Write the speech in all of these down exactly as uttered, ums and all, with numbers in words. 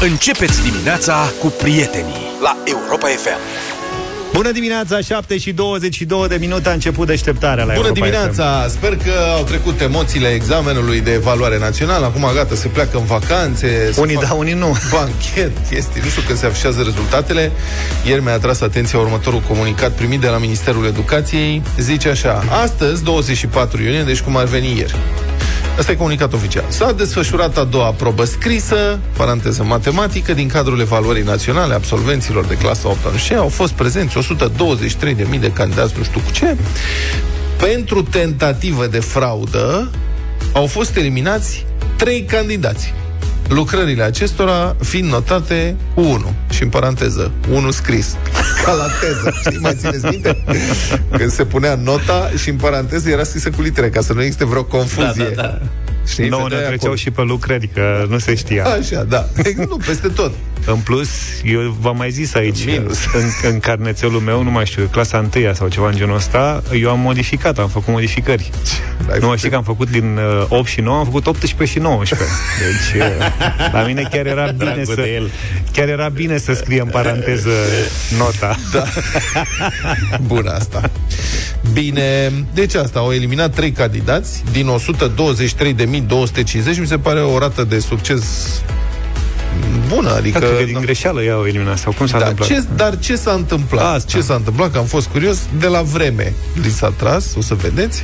Începeți dimineața cu prietenii la Europa F M. Bună dimineața, șapte și douăzeci și două de minute, a început deșteptarea la Europa F M. Bună dimineața, sper că au trecut emoțiile examenului de evaluare națională. Acum gata, se pleacă în vacanțe. Unii da, unii nu. Banchet, chestii, nu știu când se afișează rezultatele. Ieri mi-a atras atenția următorul comunicat primit de la Ministerul Educației. Zice așa: astăzi, douăzeci și patru iunie, deci cum ar veni ieri, asta e comunicat oficial, s-a desfășurat a doua probă scrisă, paranteză matematică, din cadrul evaluării naționale absolvenților de clasa a opta. Și au fost prezenți o sută douăzeci și trei de mii de candidați, nu știu cu ce. Pentru tentativă de fraudă au fost eliminați trei candidați, lucrările acestora fiind notate cu unu. Și în paranteză, unu scris, ca la teză, știi, mai țineți minte? Când se punea nota și în paranteză era scrisă cu litere, ca să nu existe vreo confuzie. Da, da, da. Știi, nouă ne treceau acolo și pe lucrări, că da, nu se știa. Așa, da, nu, peste tot. În plus, eu v-am mai zis aici, minus. În, în carnețelul meu, nu mai știu, clasa întâia sau ceva în genul ăsta, eu am modificat, am făcut modificări. Ai nu mai știu că am făcut din opt și nouă, am făcut optsprezece și nouăsprezece. Deci, la mine chiar era bine să, el. Chiar era bine să scrie în paranteză nota. Da. Bună asta. Bine, deci asta, au eliminat trei candidați din o sută douăzeci și trei de mii două sute cincizeci, mi se pare o rată de succes bună, adică... Că din greșeală i-au eliminat, sau cum s-a da, întâmplat? Ce, dar ce s-a întâmplat? Asta. Ce s-a întâmplat, că am fost curios, de la vreme li s-a tras, o să vedeți,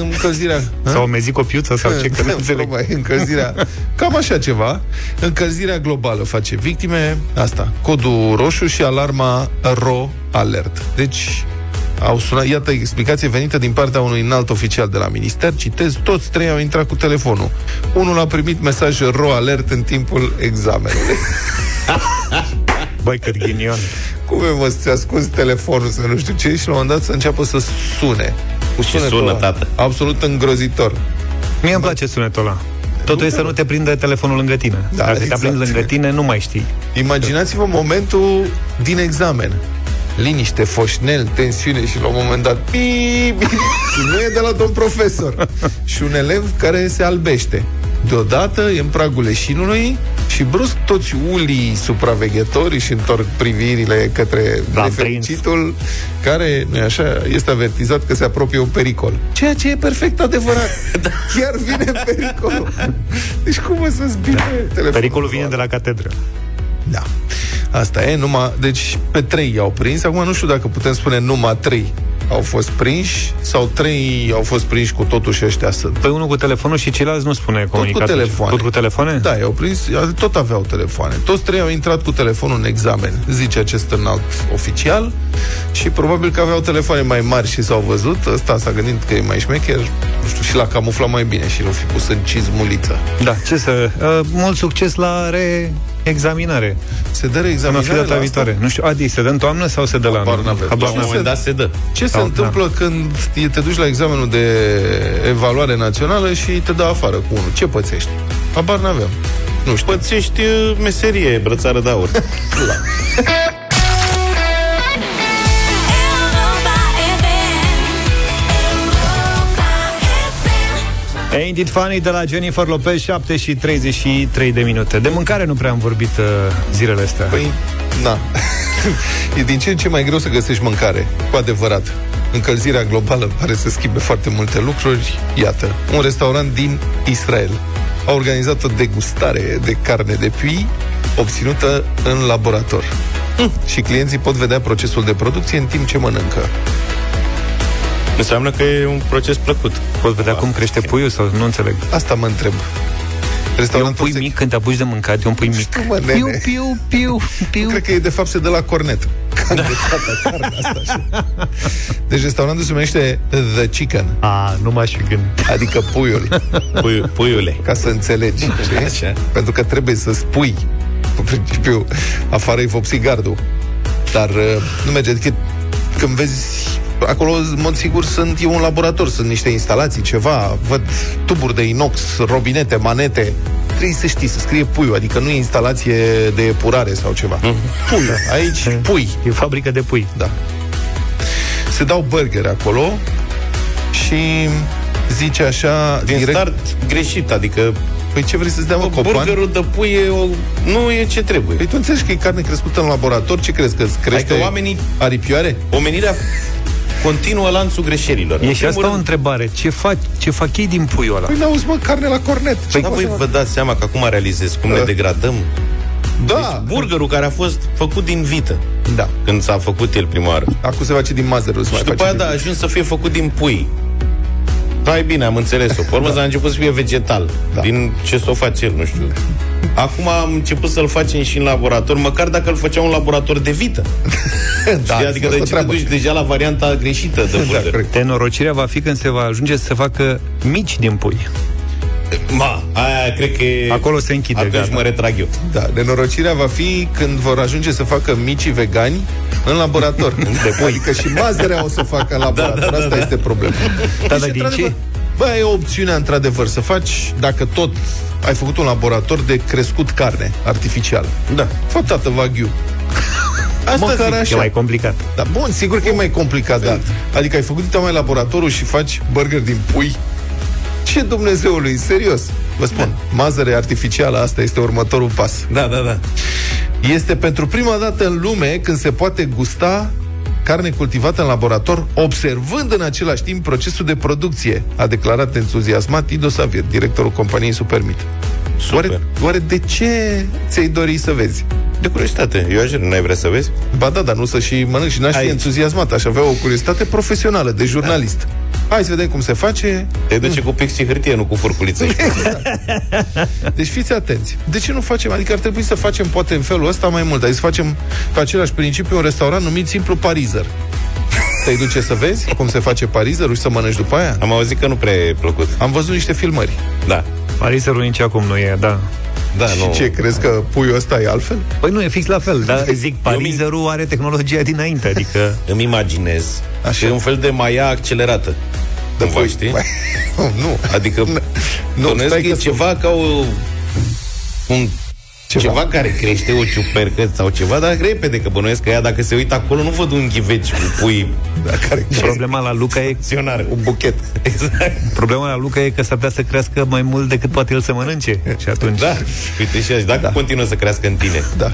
încălzirea... Sau mezi copiuța, sau ce, că nu înțeleg. Încălzirea, cam așa ceva, încălzirea globală face victime, asta, codul roșu și alarma ro alert. Deci... Au sunat, iată explicație venită din partea unui înalt oficial de la minister, citez, toți trei au intrat cu telefonul. Unul a primit mesaj ro alert în timpul examenului. Băi, cârghinion. Cum e, mă, ți-a ascuns telefonul să nu știu ce, și la un moment dat să înceapă să sune. Cu sunetul sună, tată. Absolut îngrozitor. Mie îmi place sunetul ăla. Totul e să nu te prindă telefonul lângă tine. Da, dacă exact. Te prinde lângă tine, nu mai știi. Imaginați-vă momentul din examen. Liniște, foșnel, tensiune și la un moment dat bii, bii, și nu e de la domn profesor. Și un elev care se albește. Deodată e în pragul leșinului și brusc toți ulii supraveghetorii și întorc privirile către nefericitul care, nu-i așa, este avertizat că se apropie un pericol. Ceea ce e perfect adevărat. Da. Chiar vine pericolul. Deci cum o să-ți bine da. Telefonul? Pericolul vine de la catedră. Da. Asta e, numai, deci pe trei i-au prins. Acum nu știu dacă putem spune numai trei au fost prinși sau trei au fost prinși cu totul și ăștia sunt. Păi unul cu telefonul și ceilalți nu spune comunicatul. Tot cu telefoane. Tot cu telefoane? Da, i-au prins, tot aveau telefoane. Toți trei au intrat cu telefonul în examen, zice acest înalt oficial, și probabil că aveau telefoane mai mari și s-au văzut. Ăsta s-a gândit că e mai șmecher, nu știu, și l-a camuflat mai bine și l-a fi pus în cizmuliță. Da, ce să... Uh, mult succes la re... examinare. Se dă reexaminare la viitoare. Nu știu, Adi, se dă în toamnă sau se dă la anul? La un moment dat se dă. Ce se întâmplă când te duci la examenul de evaluare națională și te dă afară cu unul? Ce pățești? Habar n-aveam. Nu știu. Pățești meserie, brățară de aur. Ain't It Funny de la Jennifer Lopez, șapte și treizeci și trei de minute. De mâncare nu prea am vorbit uh, zilele astea. Păi, na. E din ce în ce mai greu să găsești mâncare, cu adevărat. Încălzirea globală pare să schimbe foarte multe lucruri. Iată, un restaurant din Israel a organizat o degustare de carne de pui obținută în laborator. Mm. Și clienții pot vedea procesul de producție în timp ce mănâncă. Înseamnă că e un proces plăcut. Pot vedea cum crește puiul sau nu înțeleg? Asta mă întreb. Restaurantul pui se... mic, când te apuci de mâncat, e un pui mic. Știu, mă, nene. Piu, piu, piu, piu. Cred că e de fapt se dă la cornet. Da. Asta, deci restaurantul se numește The Chicken. A, nu m-aș fi gândit. Adică puiul. Puiul, puiule. Ca să înțelegi, știi? Pentru că trebuie să spui, în principiu, afară-i vopsi gardul. Dar nu merge decât când vezi... Acolo, în mod sigur, sunt, e un laborator, sunt niște instalații, ceva, văd tuburi de inox, robinete, manete. Trebuie să știi, să scrie puiul, adică nu e instalație de epurare sau ceva. Mm-hmm. Pui, aici pui. E fabrică de pui. Da. Se dau burgeri acolo și zice așa... Din direct... start greșit, adică Păi ce vrei să-ți dea, mă, copan? Burgerul de pui e o... nu e ce trebuie. Păi tu înțelegi că e carne crescută în laborator? Ce crezi? Că-ți crește adică oamenii... aripioare? Omenirea continuă lanțul greșelilor. E și asta rând... o întrebare. Ce fac, ce fac ei din puiul ăla? Păi n-auzi, mă, carne la cornet. Păi voi vă dați seama că acum realizez cum da. ne degradăm? Da. Deci burgerul care a fost făcut din vită. Da. Când s-a făcut el prima oară. Acum se face din mazăru. Și după aia, da, a ajuns să fie făcut din pui. Hai bine, am înțeles-o. Pe urmă da. s-a început să fie vegetal. Da. Din ce s-o face el, nu știu. Acum am început să-l facem și în laborator, măcar dacă îl făceam un laborator de vită. Da, adică de ce te duci deja la varianta greșită de burger. Da, nenorocirea va fi când se va ajunge să se facă mici din pui. Ma, aia cred că acolo se închide. Atunci gata. Mă retrag eu. Da, nenorocirea va fi când vor ajunge să facă micii vegani în laborator. De pui. Adică și mazărea o să facă în laborator. Da, da, asta da, este da. problema. Da, dar din ce? Bă, e o opțiune, într-adevăr, să faci, dacă tot ai făcut un laborator de crescut carne artificială. Da. Fă tată Wagyu. Asta măcar așa. E mai complicat. Da, bun, sigur că e mai complicat, da. Adică ai făcut tocmai laboratorul și faci burger din pui. Ce Dumnezeului, serios. Vă spun, da. mazăre artificială, asta este următorul pas. Da, da, da. Este pentru prima dată în lume când se poate gusta carne cultivată în laborator, observând în același timp procesul de producție, a declarat entuziasmat Ido Savier, directorul companiei Supermeat. Super. Oare, oare de ce ți-ai dori să vezi? De curiozitate. Eu așa, nu ai vrea să vezi? Ba da, dar nu să și mănânc și n-aș fi entuziasmat. Aș avea o curiozitate profesională, de jurnalist. Da. Hai să vedem cum se face. Te duce mm. cu pixii hârtie, nu cu furculiță. Exact. Deci fiți atenți. De ce nu facem? Adică ar trebui să facem poate în felul ăsta mai mult. Adică să facem pe același principiu un restaurant numit simplu Parizer. Te duce să vezi cum se face parizerul și să mănânci după aia? Am auzit că nu prea e plăcut. Am văzut niște filmări. Da. Parizerul nici acum nu e, da. Da, și nu... ce, crezi că puiul ăsta e altfel? Păi nu, e fix la fel, dar zic, parizerul are tehnologia dinainte, adică... Îmi imaginez, așa. E un fel de maia accelerată. De cumva, pui, știi? Mai... Nu, adică... Nu, nu stai că e ceva ca o... Un... Ceva. ceva care crește, o ciupercă sau ceva, dar repede, că bănuiesc că ea, dacă se uită acolo, nu văd un ghiveci cu pui. Da, care problema la Luca e... Un buchet. Exact. Problema la Luca e că s-ar putea să crească mai mult decât poate el să mănânce. Și atunci... Da, uite și așa, dacă da. continuă să crească în tine. Da.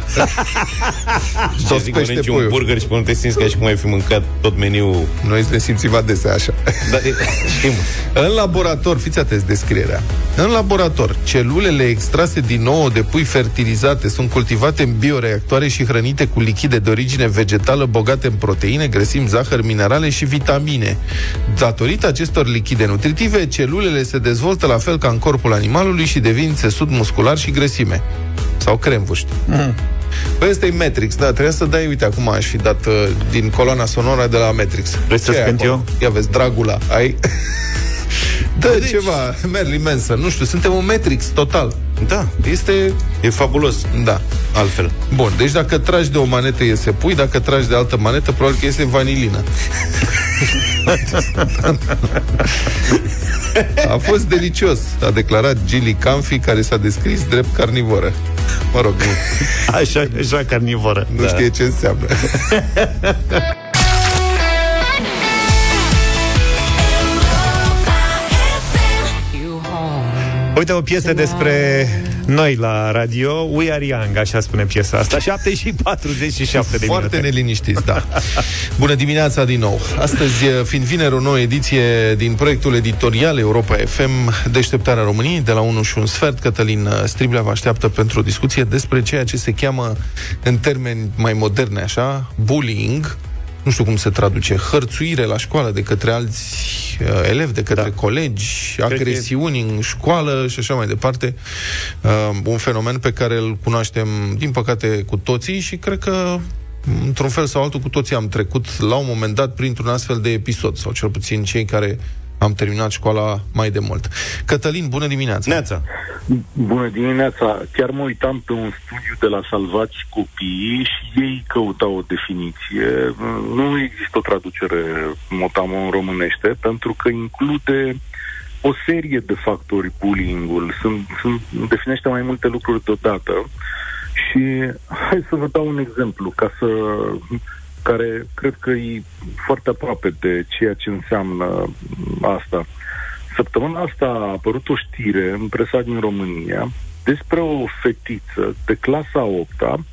Și s-o zic, mănânci un burger și până te simți ca și cum ai fi mâncat tot meniul... Noi ne simțim adesea așa. Da, e, știm. În laborator, fiți atenți descrierea. În laborator, celulele extrase din nou de pui fertilizate sunt cultivate în bioreactoare și hrănite cu lichide de origine vegetală bogate în proteine, grăsimi, zahăr, minerale și vitamine. Datorită acestor lichide nutritive, celulele se dezvoltă la fel ca în corpul animalului și devin țesut muscular și grăsime. Sau cremvuști. Mm. Păi ăsta e Matrix, da, trebuia să dai, uite, acum aș fi dat uh, din coloana sonoră de la Matrix. Vrei să cânt eu? Ia vezi, Dracula, ai... Da, deci... ceva, Marilyn Manson, nu știu, suntem un Matrix total. Da, este... E fabulos. Da. Altfel. Bun, deci dacă tragi de o manetă iese pui, dacă tragi de altă manetă, probabil că iese vanilină. A fost delicios, a declarat Gilly Canfi, care s-a descris drept carnivoră. Mă rog, nu. Așa, așa carnivoră. Nu da. știe ce înseamnă. Uite o piesă despre noi la radio, We Are Young, așa spune piesa asta, șapte și patruzeci și șapte de minute. Foarte neliniștiți, da. Bună dimineața din nou. Astăzi, fiind vineri, o nouă ediție din proiectul editorial Europa F M, Deșteptarea României, de la unu și un sfert, Cătălin Striblea vă așteaptă pentru o discuție despre ceea ce se cheamă, în termeni mai moderne așa, bullying. Nu știu cum se traduce, hărțuire la școală de către alți uh, elevi, de către da. colegi, cred agresiuni e... în școală și așa mai departe. Uh, un fenomen pe care îl cunoaștem, din păcate, cu toții și cred că, într-un fel sau altul, cu toții am trecut la un moment dat printr-un astfel de episod, sau cel puțin cei care am terminat școala mai de mult. Cătălin, bună dimineața! Neața. Bună dimineața! Chiar mă uitam pe un studiu de la Salvați Copiii și ei căutau o definiție. Nu există o traducere motamo în românește, pentru că include o serie de factori bullying-ul. Sunt, sunt, definește mai multe lucruri deodată. Și hai să vă dau un exemplu, ca să... care cred că e foarte aproape de ceea ce înseamnă asta. Săptămâna asta a apărut o știre în presa din România despre o fetiță de clasa a opta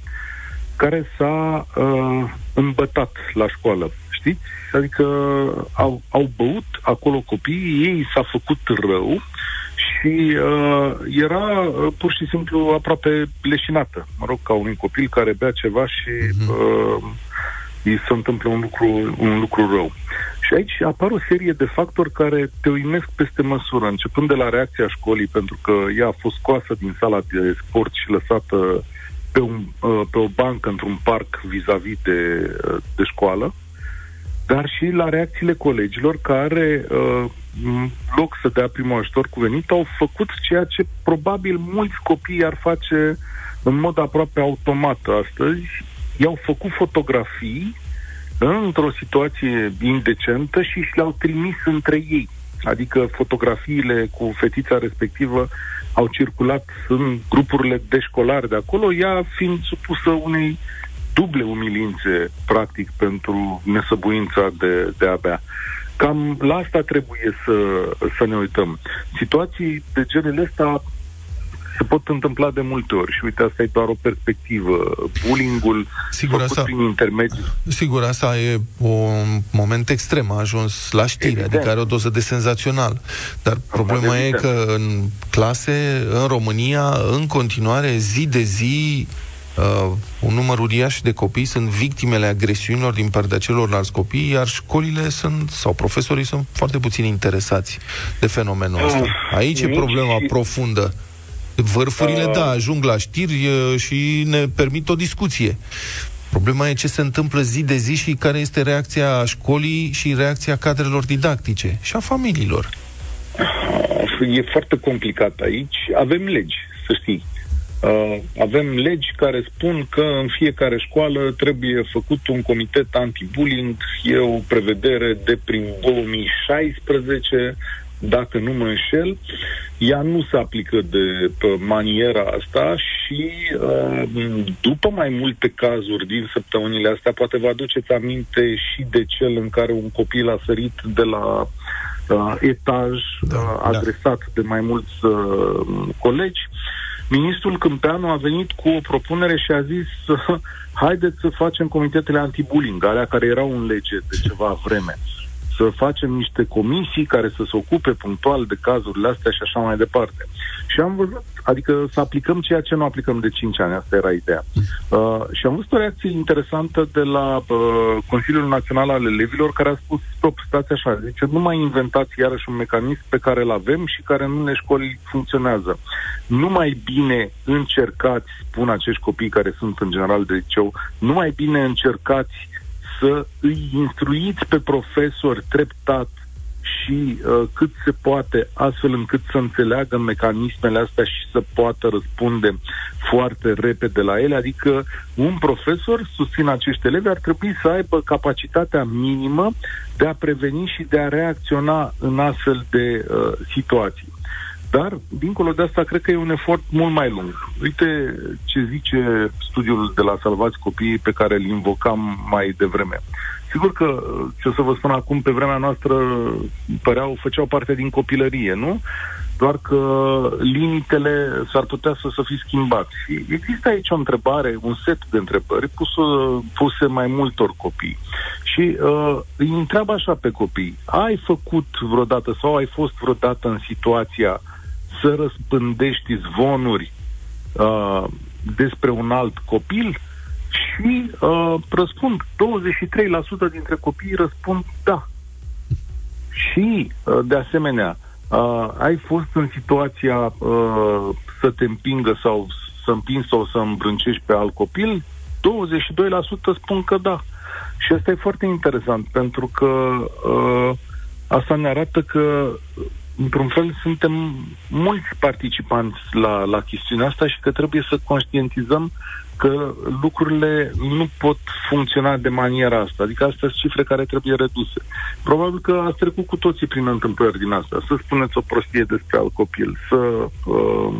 care s-a uh, îmbătat la școală, știi? Adică au, au băut acolo copiii, ei s-a făcut rău și uh, era uh, pur și simplu aproape leșinată. Mă rog, ca un copil care bea ceva și uh, îi se întâmplă un lucru, un lucru rău. Și aici apar o serie de factori care te uimesc peste măsură, începând de la reacția școlii, pentru că ea a fost scoasă din sala de sport și lăsată pe, un, pe o bancă într-un parc vis-a-vis de, de școală, dar și la reacțiile colegilor care, în loc să dea primul ajutor cuvenit, au făcut ceea ce probabil mulți copii ar face în mod aproape automat astăzi. I-au făcut fotografii într-o situație indecentă și le-au trimis între ei. Adică fotografiile cu fetița respectivă au circulat în grupurile de școlari de acolo, ea fiind supusă unei duble umilințe, practic, pentru nesăbuința de, de a-bea. Cam la asta trebuie să, să ne uităm. Situații de genul ăsta se pot întâmpla de multe ori și uite, asta e doar o perspectivă. Bullying-ul sigur, asta, prin intermediul. Sigur, asta e un moment extrem, a ajuns la știre, evident. Adică are o doză de senzațional. Dar am problema e evident. Că în clase, în România, în continuare, zi de zi, uh, un număr uriaș de copii sunt victimele agresiunilor din partea celorlalți copii, iar școlile sunt, sau profesorii sunt foarte puțin interesați de fenomenul ăsta. Aici e problema profundă. Vârfurile, da, ajung la știri și ne permit o discuție. Problema e ce se întâmplă zi de zi și care este reacția școlii și reacția cadrelor didactice și a familiilor. E foarte complicat aici. Avem legi, să știi. Avem legi care spun că în fiecare școală trebuie făcut un comitet anti-bullying. E o prevedere de prin două mii șaisprezece, dacă nu mă înșel. Ea nu se aplică de maniera asta și după mai multe cazuri din săptămânile astea, poate vă aduceți aminte și de cel în care un copil a sărit de la etaj, da, adresat, da, de mai mulți colegi. Ministrul Câmpeanu a venit cu o propunere și a zis haideți să facem comitetele anti-bullying, alea care erau în lege de ceva vreme. Să facem niște comisii care să se ocupe punctual de cazurile astea și așa mai departe. Și am văzut, adică să aplicăm ceea ce nu aplicăm de cinci ani, asta era ideea. Uh, și am văzut o reacție interesantă de la uh, Consiliul Național al Elevilor, care a spus, stop, stați așa, zice, nu mai inventați iarăși un mecanism pe care îl avem și care în unele școli funcționează. Nu mai bine încercați, spun acești copii care sunt în general de liceu, nu mai bine încercați să îi instruiți pe profesori treptat și uh, cât se poate, astfel încât să înțeleagă mecanismele astea și să poată răspunde foarte repede la ele. Adică un profesor, susțin acești elevi, ar trebui să aibă capacitatea minimă de a preveni și de a reacționa în astfel de uh, situații. Dar, dincolo de asta, cred că e un efort mult mai lung. Uite ce zice studiul de la Salvați Copiii pe care îl invocam mai devreme. Sigur că, ce o să vă spun acum, pe vremea noastră păreau, făceau parte din copilărie, nu? Doar că limitele s-ar putea să, să fi schimbat. Și există aici o întrebare, un set de întrebări pusă, puse mai multor copii. Și uh, îi întreabă așa pe copii, ai făcut vreodată sau ai fost vreodată în situația să răspândești zvonuri uh, despre un alt copil? Și uh, răspund, douăzeci și trei la sută dintre copii răspund da. Și, uh, de asemenea, uh, ai fost în situația uh, să te împingă sau să împingi sau să îmbrâncești pe alt copil? douăzeci și doi la sută spun că da. Și asta e foarte interesant, pentru că uh, asta ne arată că într-un fel suntem mulți participanți la, la chestiunea asta și că trebuie să conștientizăm că lucrurile nu pot funcționa de maniera asta. Adică astea sunt cifre care trebuie reduse. Probabil că ați trecut cu toții prin întâmplări din asta. Să spuneți o prostie despre alt copil, să uh,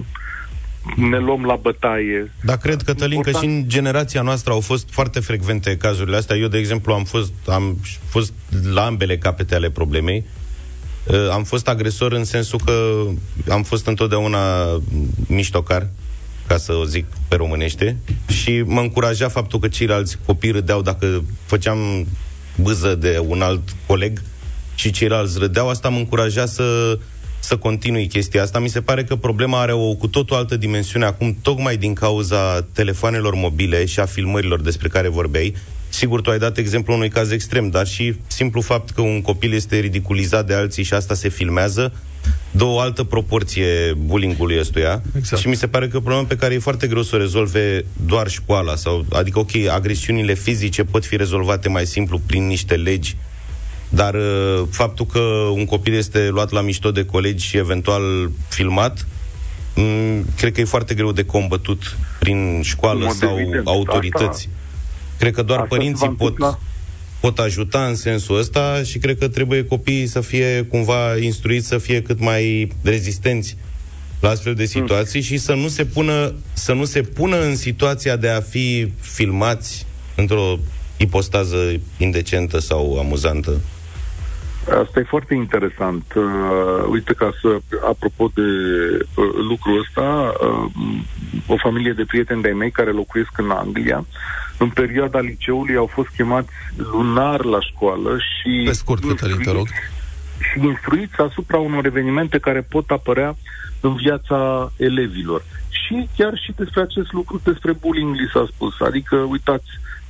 ne luăm la bătaie. Dar cred, Cătălin, important, că și în generația noastră au fost foarte frecvente cazurile astea. Eu, de exemplu, am fost, am fost la ambele capete ale problemei. Am fost agresor în sensul că am fost întotdeauna miștocar, ca să o zic pe românește, și mă încuraja faptul că ceilalți copii râdeau dacă făceam bâză de un alt coleg și ceilalți râdeau, asta mă încuraja să, să continui chestia asta. Mi se pare că problema are o cu totul altă dimensiune acum, tocmai din cauza telefoanelor mobile și a filmărilor despre care vorbeai. Sigur, tu ai dat exemplu unui caz extrem, dar și simplu fapt că un copil este ridiculizat de alții și asta se filmează, dă o altă proporție bullying-ului ăstuia. Exact. Și mi se pare că e o problemă pe care e foarte greu să o rezolve doar școala. Sau, adică, ok, agresiunile fizice pot fi rezolvate mai simplu prin niște legi, dar uh, faptul că un copil este luat la mișto de colegi și eventual filmat, m- cred că e foarte greu de combătut prin școală sau evident, autorități. Asta... Cred că doar Asta părinții pot, pot ajuta în sensul ăsta și cred că trebuie copiii să fie cumva instruiți, să fie cât mai rezistenți la astfel de situații mm. și să nu se pună, să nu se pună în situația de a fi filmați într-o ipostază indecentă sau amuzantă. Asta e foarte interesant. Uh, uite, ca să, apropo de uh, lucrul ăsta, uh, o familie de prieteni de-ai mei care locuiesc în Anglia, în perioada liceului au fost chemați lunar la școală și... Pe scurt, Cătălin, te rog. Și instruiți asupra unor evenimente care pot apărea în viața elevilor. Și chiar și despre acest lucru, despre bullying, li s-a spus. Adică, uitați,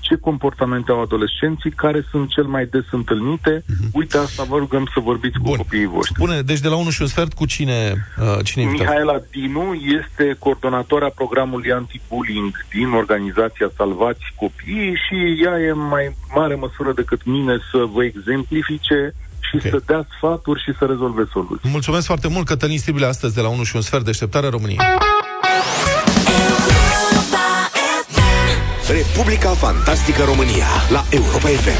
ce comportamente au adolescenții, care sunt cel mai des întâlnite. Mm-hmm. Uite, asta vă rugăm să vorbiți Bun. cu copiii voștri. Spune, deci de la unu și un sfert, cu cine, uh, cine invitați? Mihaela Dinu este coordonatoarea programului anti-bullying din organizația Salvați Copiii și ea e mai mare măsură decât mine să vă exemplifice și okay. să dea sfaturi și să rezolve soluții. Mulțumesc foarte mult, Cătălin Striblea, astăzi de la unu și un sfert, Deșteptarea României. Republica Fantastică România la Europa F M.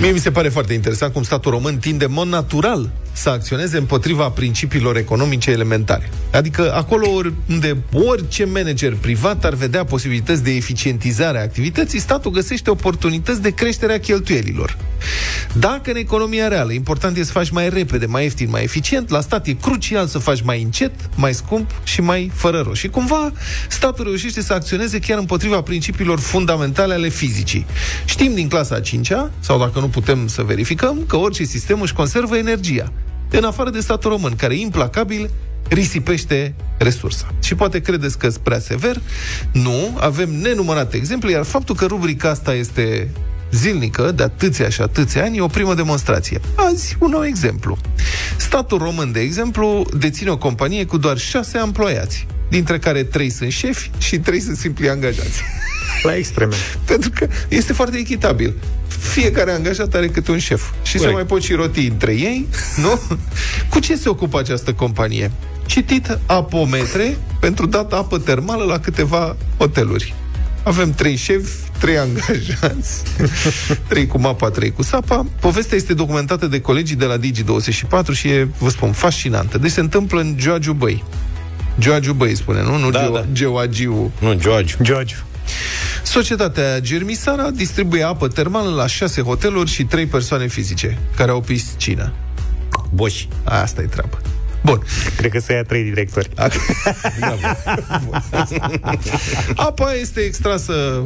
Mie mi se pare foarte interesant cum statul român tinde în mod natural să acționeze împotriva principiilor economice elementare. Adică acolo unde orice manager privat ar vedea posibilități de eficientizare a activității, statul găsește oportunități de creștere a cheltuielilor. Dacă în economia reală important e să faci mai repede, mai ieftin, mai eficient, la stat e crucial să faci mai încet, mai scump și mai fără rost. Și cumva statul reușește să acționeze chiar împotriva principiilor fundamentale ale fizicii. Știm din clasa a cincea, sau dacă nu putem să verificăm, că orice sistem își conservă energia, în afară de statul român, care implacabil risipește resursa. Și poate credeți că-s prea sever? Nu, avem nenumărate exemple, iar faptul că rubrica asta este zilnică, de atâția și atâția ani, e o primă demonstrație. Azi, un nou exemplu. Statul român, de exemplu, deține o companie cu doar șase amploiați, dintre care trei sunt șefi și trei sunt simpli angajați. La extreme. Pentru că este foarte echitabil. Fiecare angajat are câte un șef. Și Corect. se mai pot și roti între ei, nu? Cu ce se ocupă această companie? Citit apometre pentru dat apă termală la câteva hoteluri. Avem trei șefi, trei angajați, trei cu mapa, trei cu sapa. Povestea este documentată de colegii de la Digi douăzeci și patru și e, vă spun, fascinantă. Deci se întâmplă în Gioagiu Băi. Gioagiu Băi spune, nu? Nu da, Geo- da. Geoagiu. Nu, Gioagiu. Gioagiu. Societatea Germisara distribuie apă termală la șase hoteluri și trei persoane fizice care au piscină. Boși. Asta e treaba. Bun. Cred că să ia trei directori. Apa este extrasă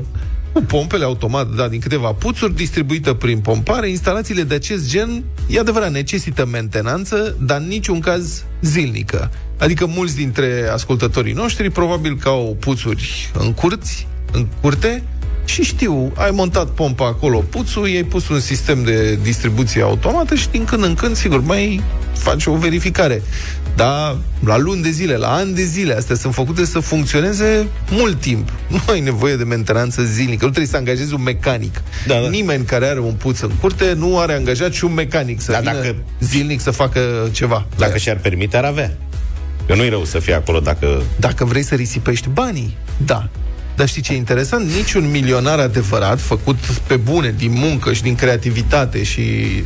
cu pompele automat, da, din câteva puțuri, distribuită prin pompare. Instalațiile de acest gen, e adevărat, necesită mentenanță, dar în niciun caz zilnică. Adică mulți dintre ascultătorii noștri probabil că au puțuri în curți, în curte, și știu, ai montat pompa acolo, puțul, i-ai pus un sistem de distribuție automată și din când în când, sigur, mai faci o verificare. Dar la luni de zile, la ani de zile, astea sunt făcute să funcționeze mult timp. Nu ai nevoie de mentenanță zilnică. Nu trebuie să angajezi un mecanic. Da, da. Nimeni care are un puț în curte nu are angajat și un mecanic să da, vină dacă... zilnic să facă ceva. Dacă și-ar permite, ar avea. Eu nu-i rău să fie acolo dacă... Dacă vrei să risipești banii, da. Dar știi ce e interesant? Niciun milionar adevărat, făcut pe bune, din muncă și din creativitate și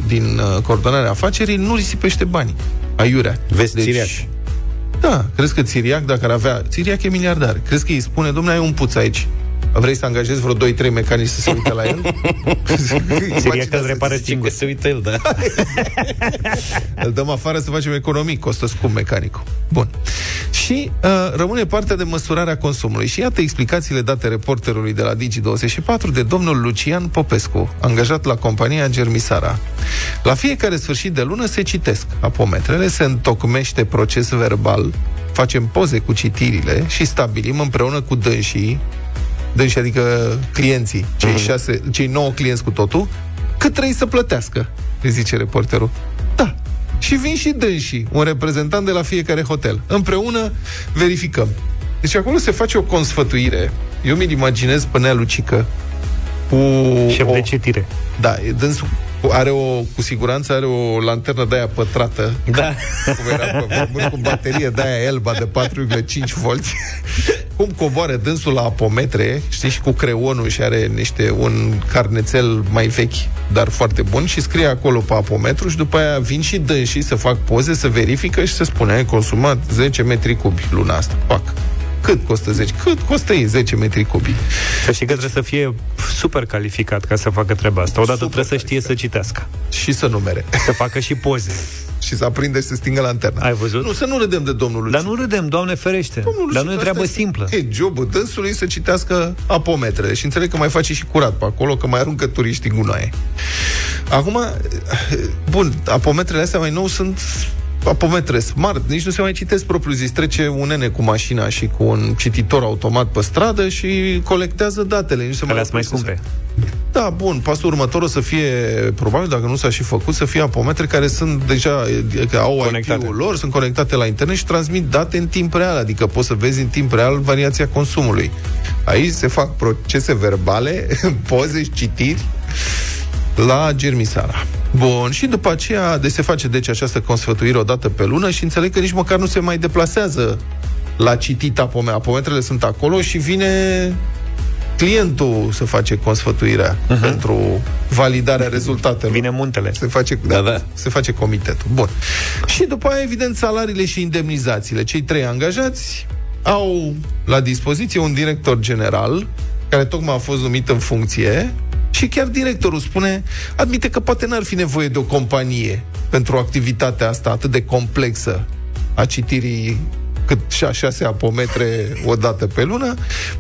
din uh, coordonarea afacerii, nu risipește bani. Aiurea. Vezi, deci... Țiriac. Da, crezi că Țiriac, dacă ar avea... Țiriac e miliardar. Crezi că îi spune, dom'le, ai un puț aici. Vrei să angajezi vreo doi trei mecanici să se uite la el? Seria că îl repară singur. Se uită el, da. Îl dăm afară să facem economii, costă scump mecanicul. Bun. Și uh, rămâne partea de măsurarea consumului. Și iată explicațiile date reporterului de la Digi douăzeci și patru de domnul Lucian Popescu, angajat la compania Germisara. La fiecare sfârșit de lună se citesc apometrele, se întocmește proces verbal, facem poze cu citirile și stabilim împreună cu dânsii, dânsii adică clienții, cei, șase, cei nouă clienți cu totul, cât trebuie să plătească, îi zice reporterul. Da. Și vin și dânsii, un reprezentant de la fiecare hotel. Împreună verificăm. Deci acolo se face o consfătuire. Eu mi-l imaginez pe Nea Lucică cu șef de citire. Da, dânsul are o, cu siguranță are o lanternă de-aia pătrată, da. Cum era pe vorbun, cu baterie de-aia Elba de patru virgulă cinci volți. Cum coboară dânsul la apometre, știi, și cu creonul, și are niște, un carnețel mai vechi, dar foarte bun, și scrie acolo pe apometru și după aia vin și dânsii să fac poze, să verifică și să spune, ai consumat zece metri cubi luna asta, pac. Cât costă zece? Cât costă ei zece metri cubi? Că știi că trebuie să fie super calificat ca să facă treaba asta. Odată super trebuie calificat. Să știe să citească. Și să numere. Să facă și poze. Și să aprinde și să stingă lanterna. Ai văzut? Nu, să nu râdem de domnul Lucic. Dar nu râdem, Doamne ferește. Domnul Dar nu e treabă simplă. E jobul dânsului să citească apometrele. Și înțeleg că mai face și curat pe acolo, că mai aruncă turiștii gunoaie. Acum, bun, apometrele astea mai nou sunt... apometre smart, nici nu se mai citesc propriu-zis. Trece un nene cu mașina și cu un cititor automat pe stradă și colectează datele. Nici se mai mai scumpe. Da, bun, pasul următor o să fie, probabil, dacă nu s-a și făcut, să fie apometre care sunt deja, că au conectate. I P-ul lor, sunt conectate la internet și transmit date în timp real, adică poți să vezi în timp real variația consumului. Aici se fac procese verbale, poze și citiri la Germisara. Bun, și după aceea deci se face deci această consfătuire o dată pe lună și înțeleg că nici măcar nu se mai deplasează la citit apome. Apometrele sunt acolo și vine clientul să face consfătuirea uh-huh. pentru validarea rezultatelor. Vine muntele. Se face, da, da. Se face comitetul. Bun. Și după aia, evident, salariile și indemnizațiile. Cei trei angajați au la dispoziție un director general care tocmai a fost numit în funcție. Și chiar directorul spune, admite că poate n-ar fi nevoie de o companie pentru activitatea asta atât de complexă a citirii cât șase apometre o dată pe lună,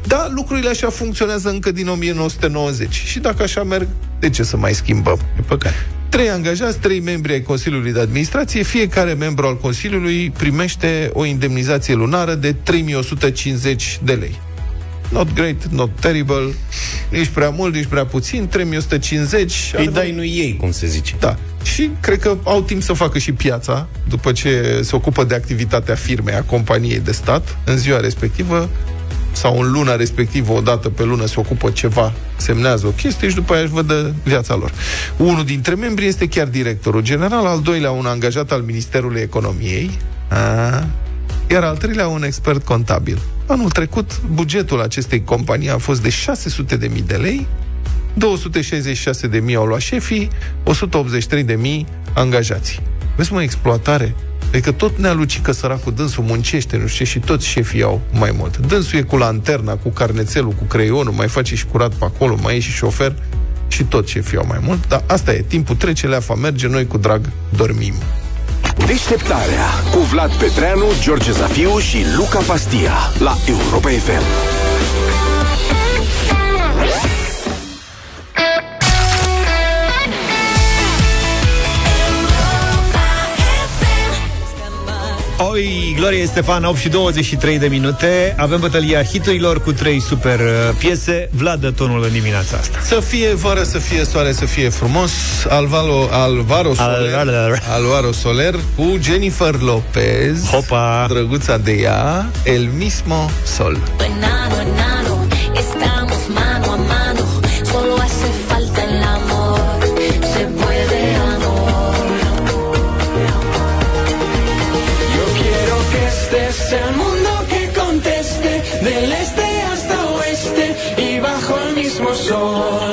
dar lucrurile așa funcționează încă din nouăsprezece nouăzeci. Și dacă așa merg, de ce să mai schimbăm? E păcat. Trei angajați, trei membri ai Consiliului de Administrație, fiecare membru al Consiliului primește o indemnizație lunară de trei mii o sută cincizeci de lei. Not great, not terrible. Nici prea mult, nici prea puțin. Trei mii o sută cincizeci. Îi dai, nu ei, cum se zice, da. Și cred că au timp să facă și piața. După ce se ocupă de activitatea firmei, a companiei de stat, în ziua respectivă sau în luna respectivă, o dată pe lună se ocupă ceva, semnează o chestie și după aia își văd viața lor. Unul dintre membri este chiar directorul general, al doilea un angajat al Ministerului Economiei, a, iar al treilea un expert contabil. Anul trecut, bugetul acestei companii a fost de șase sute de mii de lei, două sute șaizeci și șase de mii au luat șefii, o sută optzeci și trei de mii angajații. Vezi, mă, exploatare? Adică tot Nea Lucică, săracul, dânsul muncește, nu știu, și toți șefii au mai mult. Dânsul e cu lanterna, cu carnețelul, cu creionul, mai face și curat pe acolo, mai e și șofer, și tot șefii au mai mult. Dar asta e, timpul trece, leafa merge, noi cu drag dormim. Deșteptarea cu Vlad Petreanu, George Zafiu și Luca Pastia la Europa F M. Oi, Gloria Estefan, opt și douăzeci și trei de minute. Avem bătălia hiturilor cu trei super piese. Vlad dă tonul în dimineața asta. Să fie vară, să fie soare, să fie frumos. Alvaro, Alvaro, Soler, Al-al-al. Alvaro Soler cu Jennifer Lopez. Hopa! Drăguța de ea, El mismo sol. Penado, enano, estamos mano a mano. Solo hace falta el amor. Se puede amor. Este es el mundo que conteste, del este hasta oeste y bajo el mismo sol.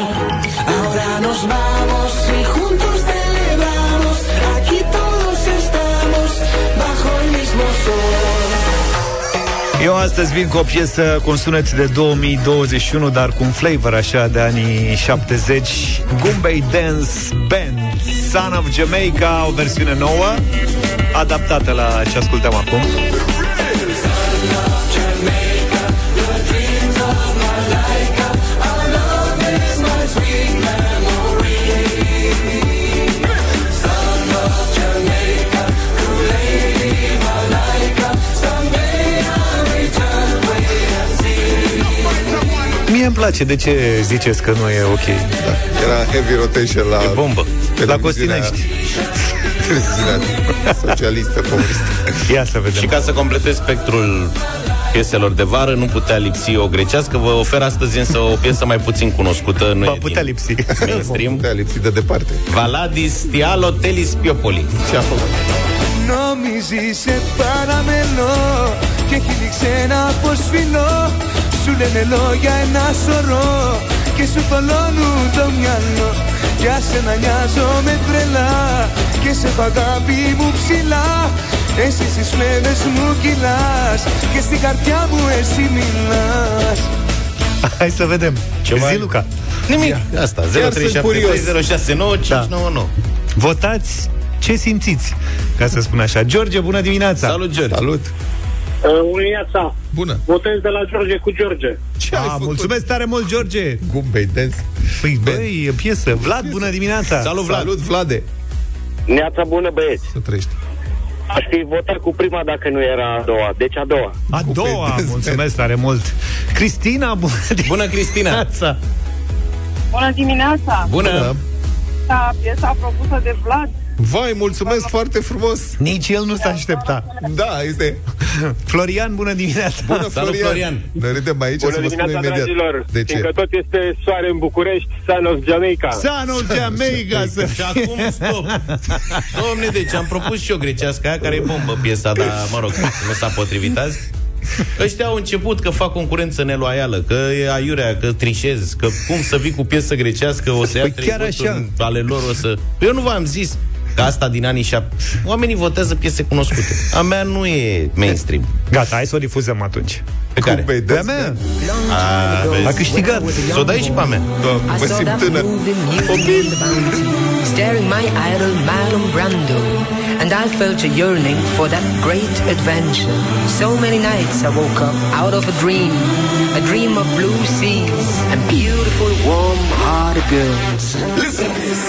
Ahora nos vamos y juntos celebramos, aquí todos estamos bajo el mismo sol. Eu astăzi vin cu o piesă cu un sunet de două mii douăzeci și unu, dar cu un flavor așa de anii șaptezeci. Goombay Dance Band, Son of Jamaica, o versiune nouă, adaptată la ce ascultăm acum. Îmi place, de ce ziceți că nu e ok? Da, era heavy rotation la... E bombă, la Costinești. Televiziunea socialistă, comunistă. Ia să vedem. Și ca să completez spectrul pieselor de vară, nu putea lipsi o grecească. Vă ofer astăzi însă o piesă mai puțin cunoscută. Nu va putea lipsi. Mainstream. Va putea lipsi de departe. Valadis Tialotelis Piopoli. Ce-a făcut? Νομίζεις σε παραμελώ και έχει λήξει ένα αποσφινό. Σου λένε λόγια ένα σωρό και σου θολώνουν το μυαλό. Για σένα νοιάζομαι τρελά και σε έχω αγάπη μου ψηλά. Εσύ στις φλέβες μου κυλάς και στην καρδιά μου εσύ μιλάς. Hai să vedem. Ce zi, Luca? Nimic. Asta, zero trei șapte trei zero șase nouă cinci nouă nouă. Votați ce simțiți, ca să spun așa. George, bună dimineața! Salut, George! Salut! Bună dimineața! Bună! Votez de la George cu George. Ce ai făcut? Mulțumesc tare mult, George! Goombay Dance. Păi, băi, e piesă. Vlad, bună dimineața! Salut, Vlad! Salut, Vlade! Neața bună, băieți! Să trăiești! Aș fi votat cu prima dacă nu era a doua. Deci a doua. A doua! Mulțumesc tare mult! Cristina, bună dimineața! Bună, Cristina! Bună dimineața! Bună! Piesa propusă de Vlad. Vai, mulțumesc foarte frumos. Nici el nu s-a aștepta. Da, este Florian, bună dimineața. Bună, Florian, Florian. Ne râdem aici, bună să vă spunem imediat. De ce? Că tot este soare în București. Son of Jamaica. Son of Jamaica. Și acum stop. Dom'le, deci am propus și eu grecească aia, care e bombă piesa, dar mă rog, nu s-a potrivit azi. Ăștia au început că fac concurență neloială, că e aiurea, că trișez, că cum să vii cu piesă grecească, o să ia păi trei voturi ale lor, o să... Eu nu v-am zis că asta din anii șaptezeci. Oamenii votează piese cunoscute. A mea nu e mainstream. Gata, hai să o difuzăm atunci. Pe care? Pe a mea? A, a câștigat. S-o dai și pe a mea. Mă simt tânăr. Copil. Staring my idol Marlon Brando, and I felt a yearning for that great adventure. So many nights I woke up out of a dream, a dream of blue seas and beautiful warm-hearted girls. Listen to this.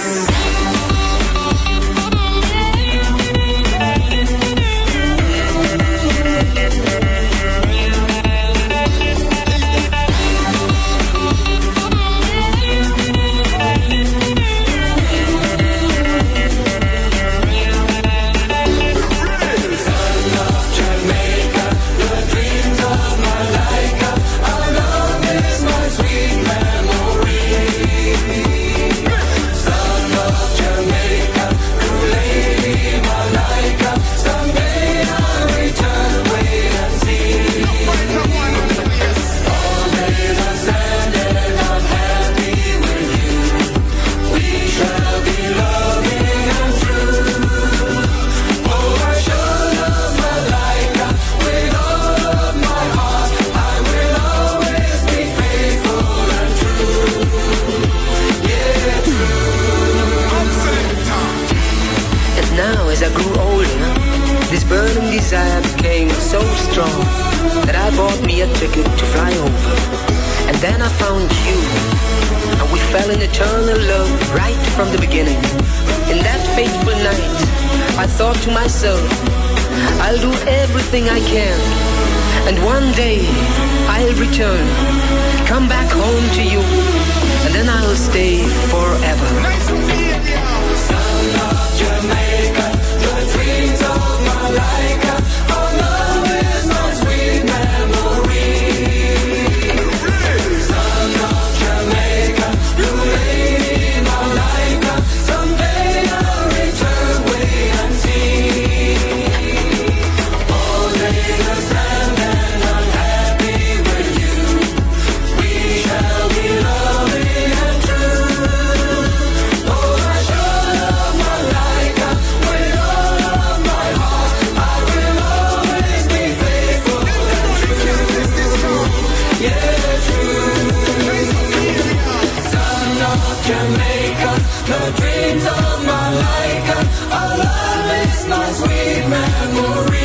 moment of my life, and I love is my sweet memory.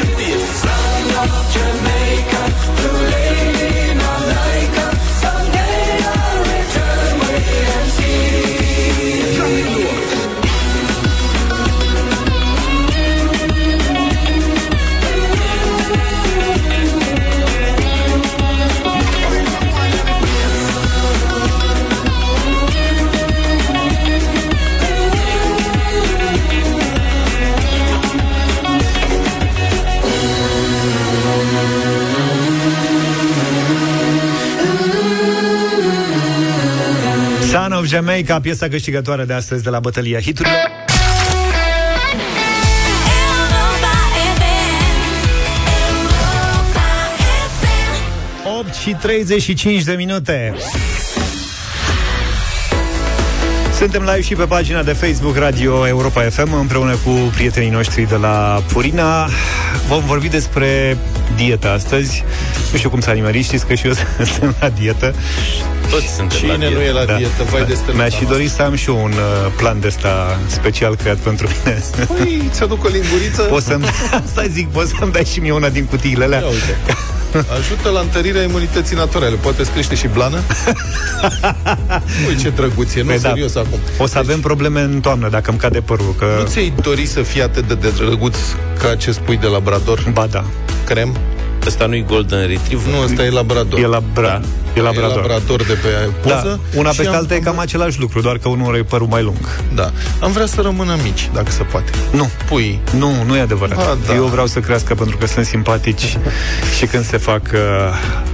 Son of Jamaica, blue lady, my Laika, someday I'll return with M C. Son of Jamaica, piesa câștigătoare de astăzi de la Bătălia Hiturilor. opt și treizeci și cinci de minute. Suntem live și pe pagina de Facebook Radio Europa F M, împreună cu prietenii noștri de la Purina. Vom vorbi despre dietă astăzi. Nu știu cum s-a nimerit, știți că și eu sunt la dietă. Toți suntem Cine la dietă. Cine nu e la da. dietă? Vai da. de Mi-aș și dori să am și eu un uh, plan de ăsta special creat pentru mine. Păi, ți-aduc o linguriță? Poți să-mi, stai zic, poți să-mi dai și mie una din cutiile alea? Ia uite. Ajută la întărirea imunității naturale. Poate îți crește și blană. Ui, ce drăguție, nu, păi serios da. acum. O să deci... avem probleme în toamnă dacă îmi cade părul că... Nu ți-ai dori să fii atât de, de drăguț ca acest pui de labrador? Ba da. Crem? Ăsta nu-i Golden Retriever? Nu, ăsta e Labrador. E, labra... da. e Labrador. E Labrador de pe poză. Da. Una pe alta e cam același lucru, doar că unul are părul mai lung. Da. Am vrea să rămână mici, dacă se poate. Nu. Pui. Nu, nu e adevărat. A, da. Eu vreau să crească pentru că sunt simpatici și când se fac uh,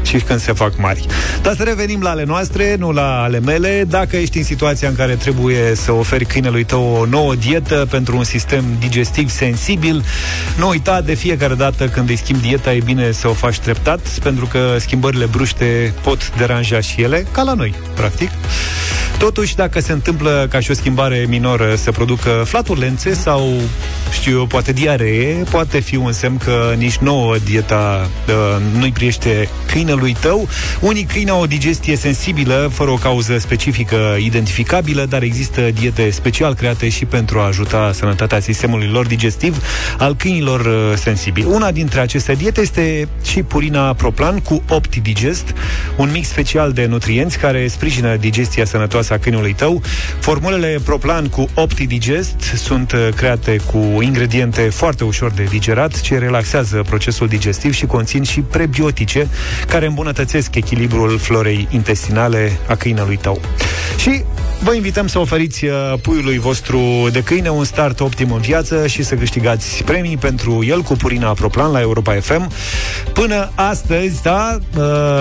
și când se fac mari. Dar să revenim la ale noastre, nu la ale mele. Dacă ești în situația în care trebuie să oferi câinelui tău o nouă dietă pentru un sistem digestiv sensibil, nu uita de fiecare dată când îi schimbi dieta, e bine să o faci treptat, pentru că schimbările bruște pot deranja și ele, ca la noi, practic. Totuși, dacă se întâmplă ca și o schimbare minoră să producă flatulențe sau, știu eu, poate diaree, poate fi un semn că nici nouă dieta uh, nu-i priește câinelui tău. Unii câini au o digestie sensibilă, fără o cauză specifică identificabilă, dar există diete special create și pentru a ajuta sănătatea sistemului lor digestiv al câinilor sensibili. Una dintre aceste diete este și Purina Proplan cu OptiDigest, un mix special de nutrienți care sprijină digestia sănătoasă a câinului tău. Formulele Proplan cu OptiDigest sunt create cu ingrediente foarte ușor de digerat, ce relaxează procesul digestiv și conțin și prebiotice care îmbunătățesc echilibrul florei intestinale a câinelui tău. Și vă invităm să oferiți puiului vostru de câine un start optim în viață și să câștigați premii pentru el cu Purina Proplan la Europa F M. Până astăzi, da,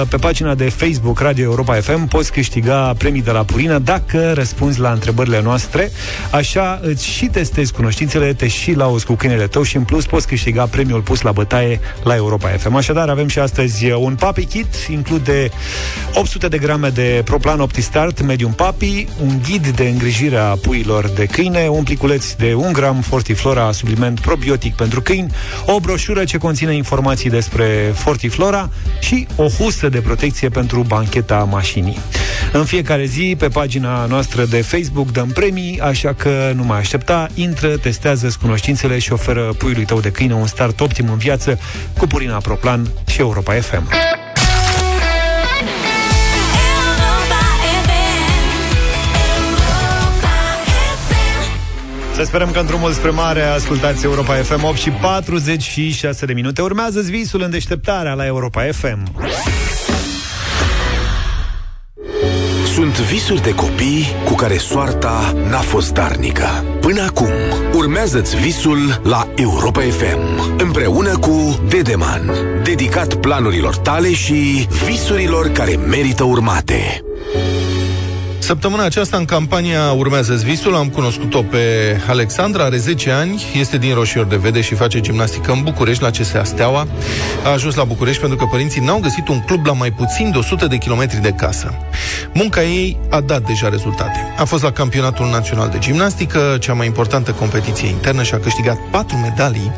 pe pagina de Facebook Radio Europa F M poți câștiga premii de la Purina dacă răspunzi la întrebările noastre. Așa îți și testezi cunoștințele, te și lauzi cu câinele tău și în plus poți câștiga premiul pus la bătaie la Europa F M. Așadar, avem și astăzi un Papi Kit, include opt sute de grame de Proplan OptiStart Medium Papi, un ghid de îngrijire a puiilor de câine, un pliculeț de un gram Fortiflora, supliment probiotic pentru câini, o broșură ce conține informații despre Fortiflora și o husă de protecție pentru bancheta mașinii. În fiecare zi, pe pagina noastră de Facebook, dăm premii, așa că nu mai aștepta, intră, testează-ți cunoștințele și oferă puiului tău de câine un start optim în viață cu Purina Proplan și Europa F M. Să sperăm că într-un mult spre mare ascultați Europa F M. Opt și patruzeci și șase de minute. Urmează-ți visul în deșteptarea la Europa F M. Sunt visuri de copii cu care soarta n-a fost darnică. Până acum, urmează-ți visul la Europa F M, împreună cu Dedeman, dedicat planurilor tale și visurilor care merită urmate. Săptămâna aceasta, în campania Urmează-ți visul, am cunoscut-o pe Alexandra, are zece ani, este din Roșior de Vede și face gimnastică în București, la C S A Steaua. A ajuns la București pentru că părinții n-au găsit un club la mai puțin de o sută de kilometri de casă. Munca ei a dat deja rezultate. A fost la Campionatul Național de Gimnastică, cea mai importantă competiție internă, și a câștigat patru medalii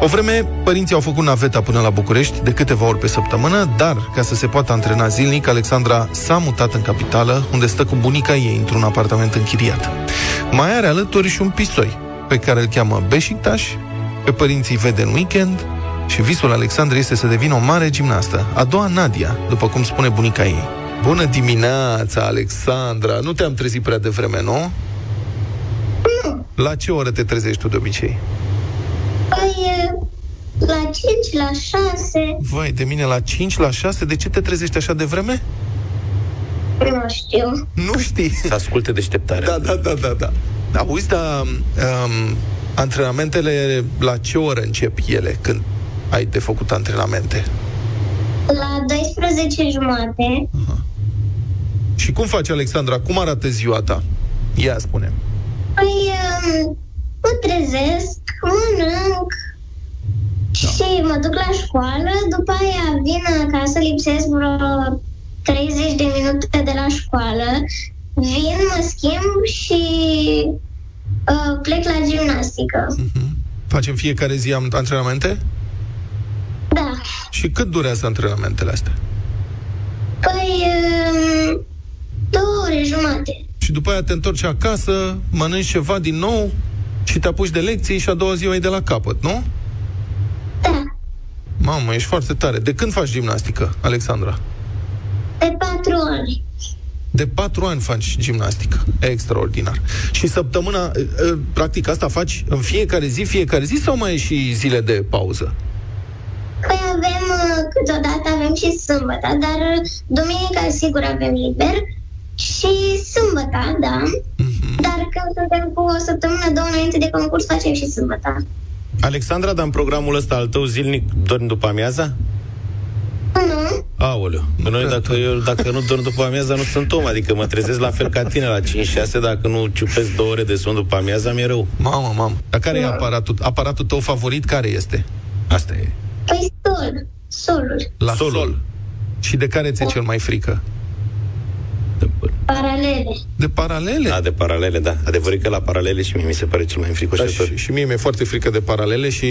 O vreme, părinții au făcut naveta până la București de câteva ori pe săptămână, dar, ca să se poată antrena zilnic, Alexandra s-a mutat în capitală, unde stă cu bunica ei într-un apartament închiriat. Mai are alături și un pisoi, pe care îl cheamă Beşiktaş, pe părinții vede în weekend și visul Alexandrei este să devină o mare gimnastă, a doua Nadia, după cum spune bunica ei. Bună dimineața, Alexandra! Nu te-am trezit prea devreme, nu? Nu. La ce oră te trezești tu de obicei? Păi, la cinci, la șase. Vai, de mine, la cinci, la șase? De ce te trezești așa devreme? Nu știu. Nu știi? Să asculte deșteptarea. Da, da, da, da, da. Auzi, dar um, antrenamentele, la ce oră încep ele când ai de făcut antrenamente? La douăsprezece și jumătate. Aha. Și cum faci, Alexandra? Cum arată ziua ta? Ia, spune. Păi, um, mă trezesc, mănânc, da, și mă duc la școală. După aia vin acasă, lipsesc vreo treizeci de minute de la școală. Vin, mă schimb și uh, plec la gimnastică. Uh-huh. Facem fiecare zi antrenamente? Da. Și cât durează antrenamentele astea? Păi, um, două ore jumate. Și după aia te întorci acasă, mănânci ceva din nou și te apuci de lecții și a doua zi o ai de la capăt, nu? Da. Mamă, ești foarte tare. De când faci gimnastică, Alexandra? De patru ani. De patru ani faci gimnastică. Extraordinar. Și săptămâna, practic, asta faci în fiecare zi, fiecare zi, sau mai e și zile de pauză? Păi avem, câteodată avem și sâmbătă, dar duminica sigur avem liber și sâmbătă, da. Mm-hmm. Dar când suntem cu o săptămână, două înainte de concurs, facem și sâmbătă. Alexandra, dar în programul ăsta al tău zilnic dormi după amiaza? Nu. Aoleu, noi dacă, eu, dacă nu dorm după amiaza, nu sunt om. Adică mă trezesc la fel ca tine la cinci șase. Dacă nu ciupesc două ore de somn după amiaza, mi-e rău. Mamă, mamă, dar care da. e aparatul, aparatul tău favorit? Care este? Asta e. Păi sol, solul. La solul. sol. Și de care ți-e cel mai frică? De paralele. De paralele? Da, de paralele, da. Adevărul că la paralele și mie mi se pare cel mai fricoș. Și, și mie mi-e foarte frică de paralele și,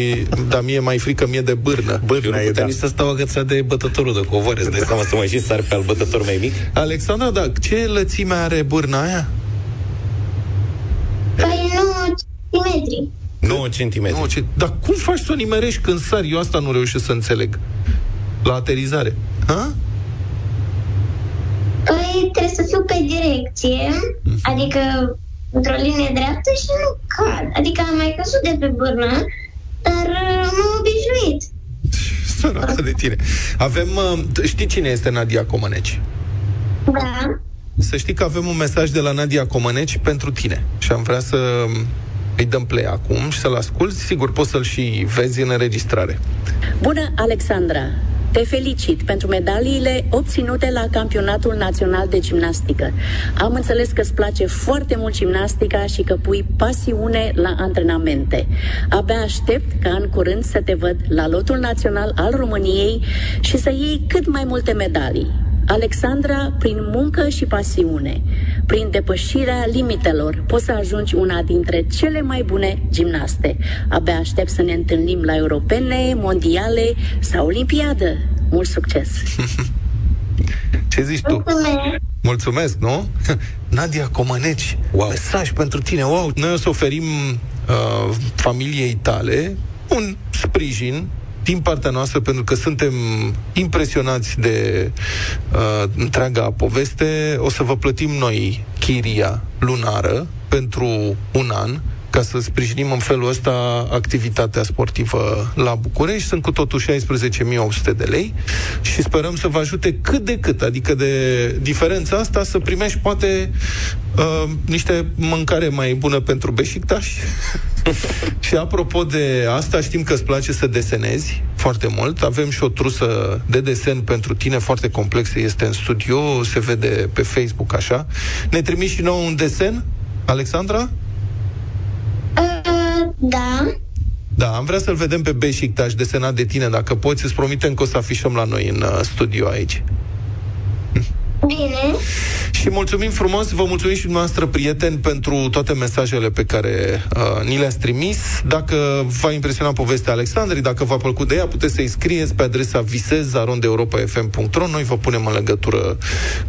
dar mie mai frică mie de bârnă. Bă, eu nu puteam nici să stau agățat de bătătorul de covoare. Să dai seama să mă și sar pe al bătător mai mic. Alexandra, da, ce lățime are bârna aia? Păi nouă centimetri. nouă centimetri. Dar cum faci să o nimerești când sari? Eu asta nu reușesc să înțeleg. La aterizare. Ha? Păi trebuie să fiu pe direcție, mm. adică într-o linie dreaptă și nu cad. Adică am mai căzut de pe bârnă, dar m-am obișnuit. Săracă de tine. Avem, știi cine este Nadia Comăneci? Da. Să știi că avem un mesaj de la Nadia Comăneci pentru tine și am vrea să îi dăm play acum și să-l asculti. Sigur, poți să-l și vezi în înregistrare. Bună, Alexandra! Te felicit pentru medaliile obținute la Campionatul Național de Gimnastică. Am înțeles că îți place foarte mult gimnastica și că pui pasiune la antrenamente. Abia aștept ca în curând să te văd la lotul național al României și să iei cât mai multe medalii. Alexandra, prin muncă și pasiune, prin depășirea limitelor, poți să ajungi una dintre cele mai bune gimnaste. Abia aștept să ne întâlnim la europene, mondiale sau olimpiadă. Mult succes! Ce zici tu? Mulțumesc, Mulțumesc nu? Nadia Comăneci, wow. Mesaj pentru tine, wow! Noi o să oferim uh, familiei tale un sprijin din partea noastră, pentru că suntem impresionați de uh, întreaga poveste. O să vă plătim noi chiria lunară pentru un an, ca să sprijinim în felul ăsta activitatea sportivă la București. Sunt cu totul șaisprezece mii opt sute de lei și sperăm să vă ajute cât de cât, adică de diferența asta să primești poate uh, niște mâncare mai bună pentru Beşiktaş. Și apropo de asta, știm că îți place să desenezi foarte mult. Avem și o trusă de desen pentru tine foarte complexă, este în studio, se vede pe Facebook așa. Ne trimiți și nouă un desen, Alexandra? Da. Da, am vrea să-l vedem pe Beşiktaş desenat de tine. Dacă poți, îți promitem că o să afișăm la noi în uh, studio aici. Bine. Și mulțumim frumos, vă mulțumim și dumneavoastră, prieteni, pentru toate mesajele pe care uh, ni le-ați trimis. Dacă v-a impresionat povestea Alexandrei, dacă v-a plăcut de ea, puteți să-i scrieți pe adresa visez arond europa punct f m punct r o. Noi vă punem în legătură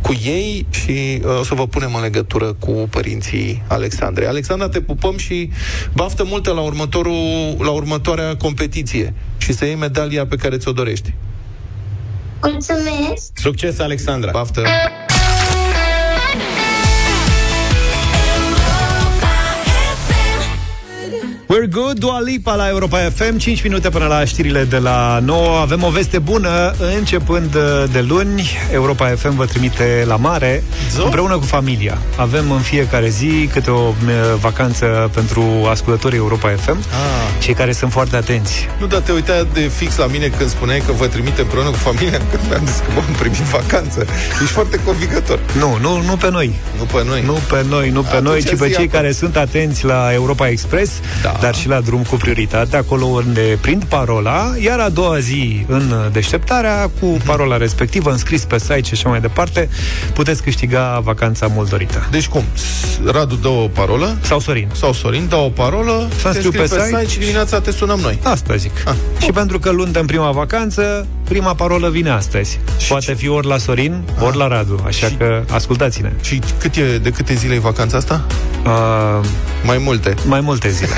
cu ei și uh, o să vă punem în legătură cu părinții Alexandrei. Alexandra, te pupăm și baftă multă la, următorul, la următoarea competiție și să iei medalia pe care ți-o dorești. Mulțumesc! Succes, Alexandra! Baftă! We're good, Dua Lipa la Europa F M. cinci minute până la știrile de la nouă. Avem o veste bună. Începând de luni, Europa F M vă trimite la mare Zou? împreună cu familia. Avem în fiecare zi câte o vacanță pentru ascultătorii Europa F M, ah. cei care sunt foarte atenți. Nu, dar te uitai de fix la mine când spuneai că vă trimite împreună cu familia, când mi-am zis că v-am primit vacanță. Ești foarte convingător. Nu, nu, nu pe noi. Nu pe noi. Nu pe noi, nu pe Atunci noi, ci pe cei apă. care sunt atenți la Europa Express. Da. Dar și la drum cu prioritate, acolo unde prind parola, iar a doua zi în deșteptarea, cu parola respectivă, înscris pe site și așa mai departe, puteți câștiga vacanța mult dorită. Deci cum? Radu dă o parolă? Sau Sorin. Sau Sorin dă o parolă, s-a te înscris pe site, site și dimineața te sunăm noi. Asta zic. Ah. Și oh. pentru că luni dăm prima vacanță, prima parolă vine astăzi. Și poate fi ori la Sorin, ah. ori la Radu, așa și... că ascultați-ne. Și cât e, de câte zile e vacanța asta? Uh... Mai multe. Mai multe zile.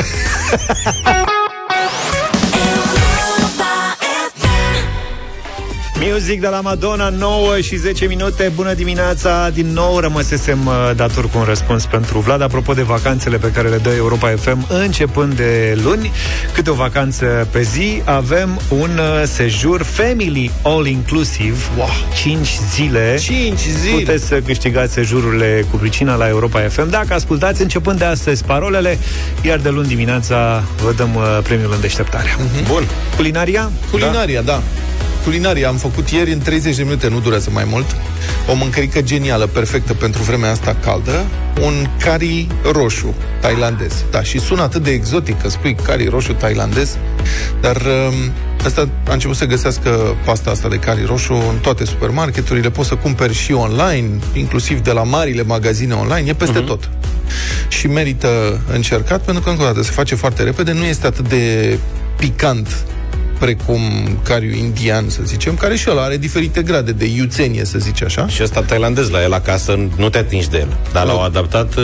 Music de la Madonna, nouă și zece minute. Bună dimineața! Din nou rămăsesem dator cu un răspuns pentru Vlad. Apropo de vacanțele pe care le dă Europa F M începând de luni, câte o vacanță pe zi, avem un sejur family all inclusive. Wow. cinci zile. cinci zile. Puteți să câștigați sejururile cu pricina la Europa F M dacă ascultați începând de astăzi parolele, iar de luni dimineața vă dăm premiul în deșteptarea. Mm-hmm. Bun. Culinaria? Culinaria, da. da. Culinaria am făcut ieri în treizeci de minute, nu durează mai mult. O mâncărică genială, perfectă pentru vremea asta caldă, un curry roșu thailandez. Da, și sună atât de exotic că spui curry roșu thailandez, dar ăsta a început să găsească pasta asta de curry roșu în toate supermarketurile, poți să cumperi și online, inclusiv de la marile magazine online, e peste uh-huh. tot. Și merită încercat, pentru că încă o dată se face foarte repede, nu este atât de picant precum cariu indian, să zicem, care și ăla are diferite grade de iuțenie, să zici așa. Și ăsta thailandez, la el acasă nu te atingi de el, dar no. l-au adaptat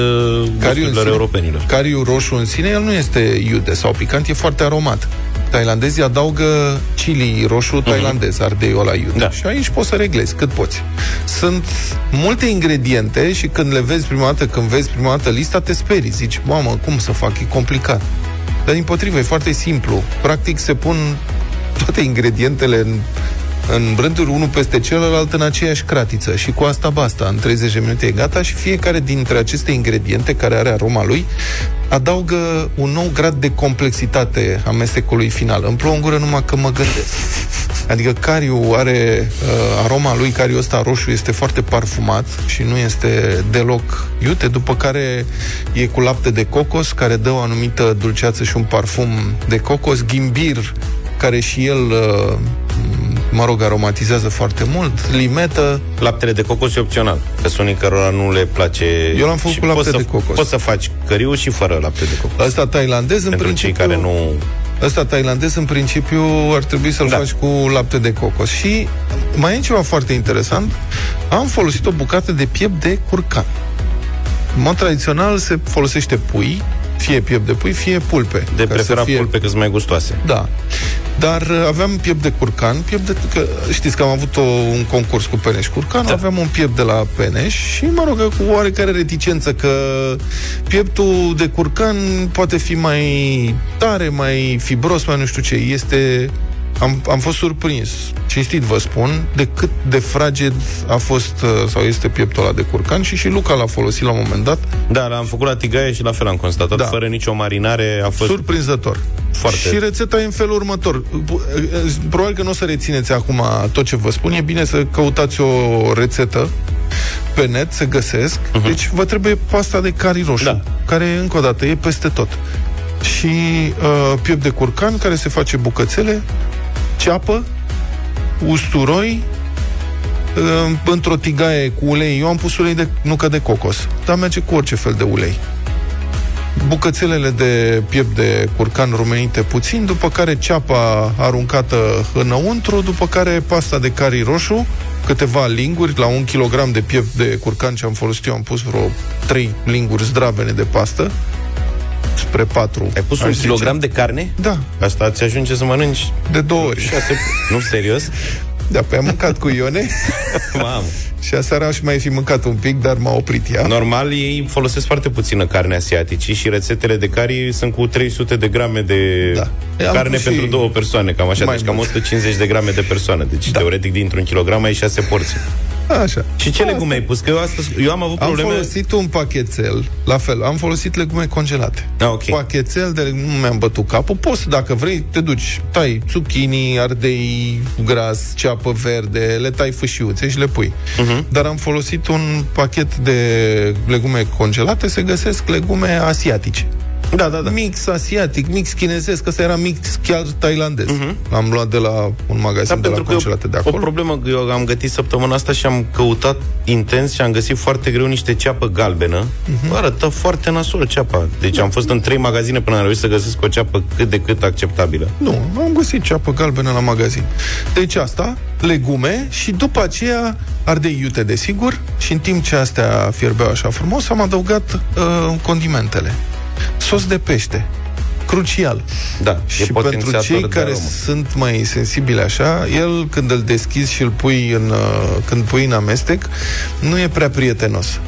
gusturilor europenilor. Cariu roșu în sine, el nu este iude sau picant, e foarte aromat. Thailandezii adaugă chili roșu thailandez, mm-hmm. ardeiul ăla iute. Da. Și aici poți să reglezi cât poți. Sunt multe ingrediente și când le vezi prima dată, când vezi prima dată lista, te sperii. Zici, mamă, cum să fac? E complicat. Dar dimpotrivă, e foarte simplu. Practic se pun toate ingredientele în, în rânduri, unul peste celălalt, în aceeași cratiță. Și cu asta basta. În treizeci de minute e gata și fiecare dintre aceste ingrediente care are aroma lui adaugă un nou grad de complexitate amestecului final. Îmi plouă în gură numai că mă gândesc. Adică cariu are uh, aroma lui, cariu ăsta roșu este foarte parfumat și nu este deloc iute, după care e cu lapte de cocos, care dă o anumită dulceață și un parfum de cocos, ghimbir, care și el, mă rog, aromatizează foarte mult, limetă. Laptele de cocos e opțional, că sunt unii cărora nu le place. Eu l-am făcut cu lapte de cocos. Poți să faci căriu și fără lapte de cocos. Ăsta thailandez, în principiu, care nu... Ăsta thailandez, în principiu, ar trebui să-l da. faci cu lapte de cocos. Și mai e ceva foarte interesant. Am folosit o bucată de piept de curcan. În mod tradițional se folosește pui, fie piept de pui, fie pulpe. De preferat fie... pulpe, că sunt mai gustoase. Da. Dar aveam piept de curcan, piept de... Că știți că am avut o, un concurs cu Peneș Curcan, da. aveam un piept de la Peneș și, mă rog, cu oarecare reticență că pieptul de curcan poate fi mai tare, mai fibros, mai nu știu ce. Este... Am, am fost surprins, cinstit vă spun, de cât de fraged a fost sau este pieptul ăla de curcan și și Luca l-a folosit la un moment dat. Da, l-am făcut la tigaie și la fel am constatat, da. fără nicio marinare a fost... Surprinzător. Foarte. Și rețeta e în felul următor. Probabil că nu o să rețineți acum tot ce vă spun, e bine să căutați o rețetă pe net, se găsesc. Uh-huh. Deci vă trebuie pasta de curry roșu, da. care încă o dată e peste tot. Și uh, piept de curcan care se face bucățele, ceapă, usturoi, într-o tigaie cu ulei. Eu am pus ulei de nucă de cocos, dar merge cu orice fel de ulei. Bucățelele de piept de curcan rumenite puțin, după care ceapa aruncată înăuntru, după care pasta de curry roșu, câteva linguri, la un kilogram de piept de curcan ce am folosit eu am pus vreo trei linguri zdravene de pastă, spre patru. Ai pus un kilogram de carne? Da. Asta ți ajunge să mănânci de două ori. Șase... Nu, serios? Da, pe am mâncat cu Ione. Mamă. Și aseară aș mai fi mâncat un pic, dar m-a oprit ea. Normal, ei folosesc foarte puțină carne asiatici și rețetele de curry sunt cu trei sute de grame de da. carne pentru două persoane, cam așa, deci mult. Cam o sută cincizeci de grame de persoană. Deci, da. teoretic, dintr-un kilogram ai șase porții. Așa. Și ce legume ai pus? Că eu, astăzi, eu am avut probleme... Am folosit un pachetel, la fel, am folosit legume congelate. Ah, okay. Pachetel de legume, nu mi-am bătut capul. Poți, dacă vrei, te duci, tai zucchini, ardei, gras, ceapă verde, le tai fâșiuțe și le pui. Uh-huh. Dar am folosit un pachet de legume congelate, se găsesc legume asiatice. Da, da, da. Mix asiatic, mix chinezesc, ăsta era mix chiar tailandez. Uh-huh. L-am luat de la un magazin da, de la congelate de acolo. O problemă, eu am gătit săptămâna asta și am căutat intens și am găsit foarte greu niște ceapă galbenă. Uh-huh. Arată foarte nasol ceapa. Deci da. am fost în trei magazine până am reușit să găsesc o ceapă cât de cât acceptabilă. Nu, am găsit ceapă galbenă la magazin. Deci asta, legume și după aceea ardei iute, desigur, și în timp ce astea fierbeau așa frumos, am adăugat uh, condimentele. Sos de pește, crucial. Da, și pentru cei care sunt mai sensibili așa, el când îl deschizi și îl pui în, când pui în amestec, nu e prea prietenos.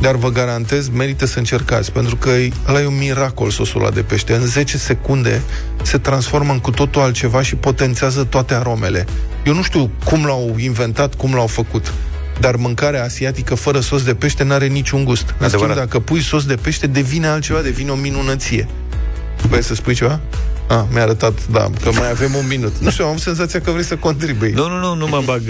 Dar vă garantez, merită să încercați, pentru că ăla e un miracol, sosul ăla de pește. În zece secunde se transformă în cu totul altceva și potențează toate aromele. Eu nu știu cum l-au inventat, cum l-au făcut. Dar mâncarea asiatică fără sos de pește n-are niciun gust. În schimb, dacă pui sos de pește, devine altceva, devine o minunăție. Vrei să spui ceva? Ah, mi-a arătat, da, că mai avem un minut. Nu știu, am senzația că vrei să contribui. Nu, nu, nu, nu mă bag,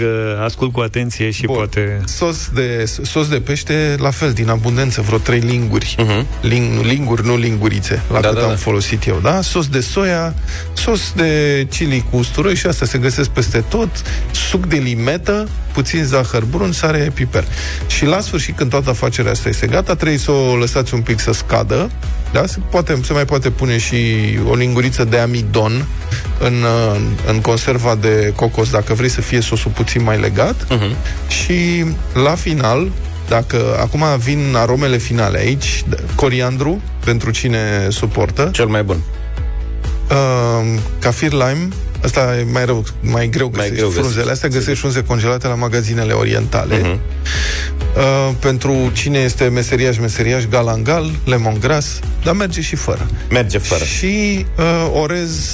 ascult cu atenție și Bun. poate... Sos de, sos de pește, la fel, din abundență, vreo trei linguri. Uh-huh. Ling, linguri, nu lingurițe, la da, cât da, am da. folosit eu, da? Sos de soia, sos de chili cu usturoi și astea se găsesc peste tot, suc de limetă, puțin zahăr brun, sare, piper. Și la sfârșit, când toată afacerea asta este gata, trebuie să o lăsați un pic să scadă, da? Se, poate, se mai poate pune și o linguriță de amidon în, în conserva de cocos, dacă vrei să fie sosul puțin mai legat. Uh-huh. Și la final, dacă acum vin aromele finale aici, coriandru, pentru cine suportă. Cel mai bun. Uh, cafir lime. Asta e mai rău, mai greu găsești mai greu frunzele astea, găsești frunze congelate la magazinele orientale. Uh-huh. Uh, pentru cine este meseriaș, meseriaș, galangal, lemongrass, dar merge și fără. Merge fără. Și uh, orez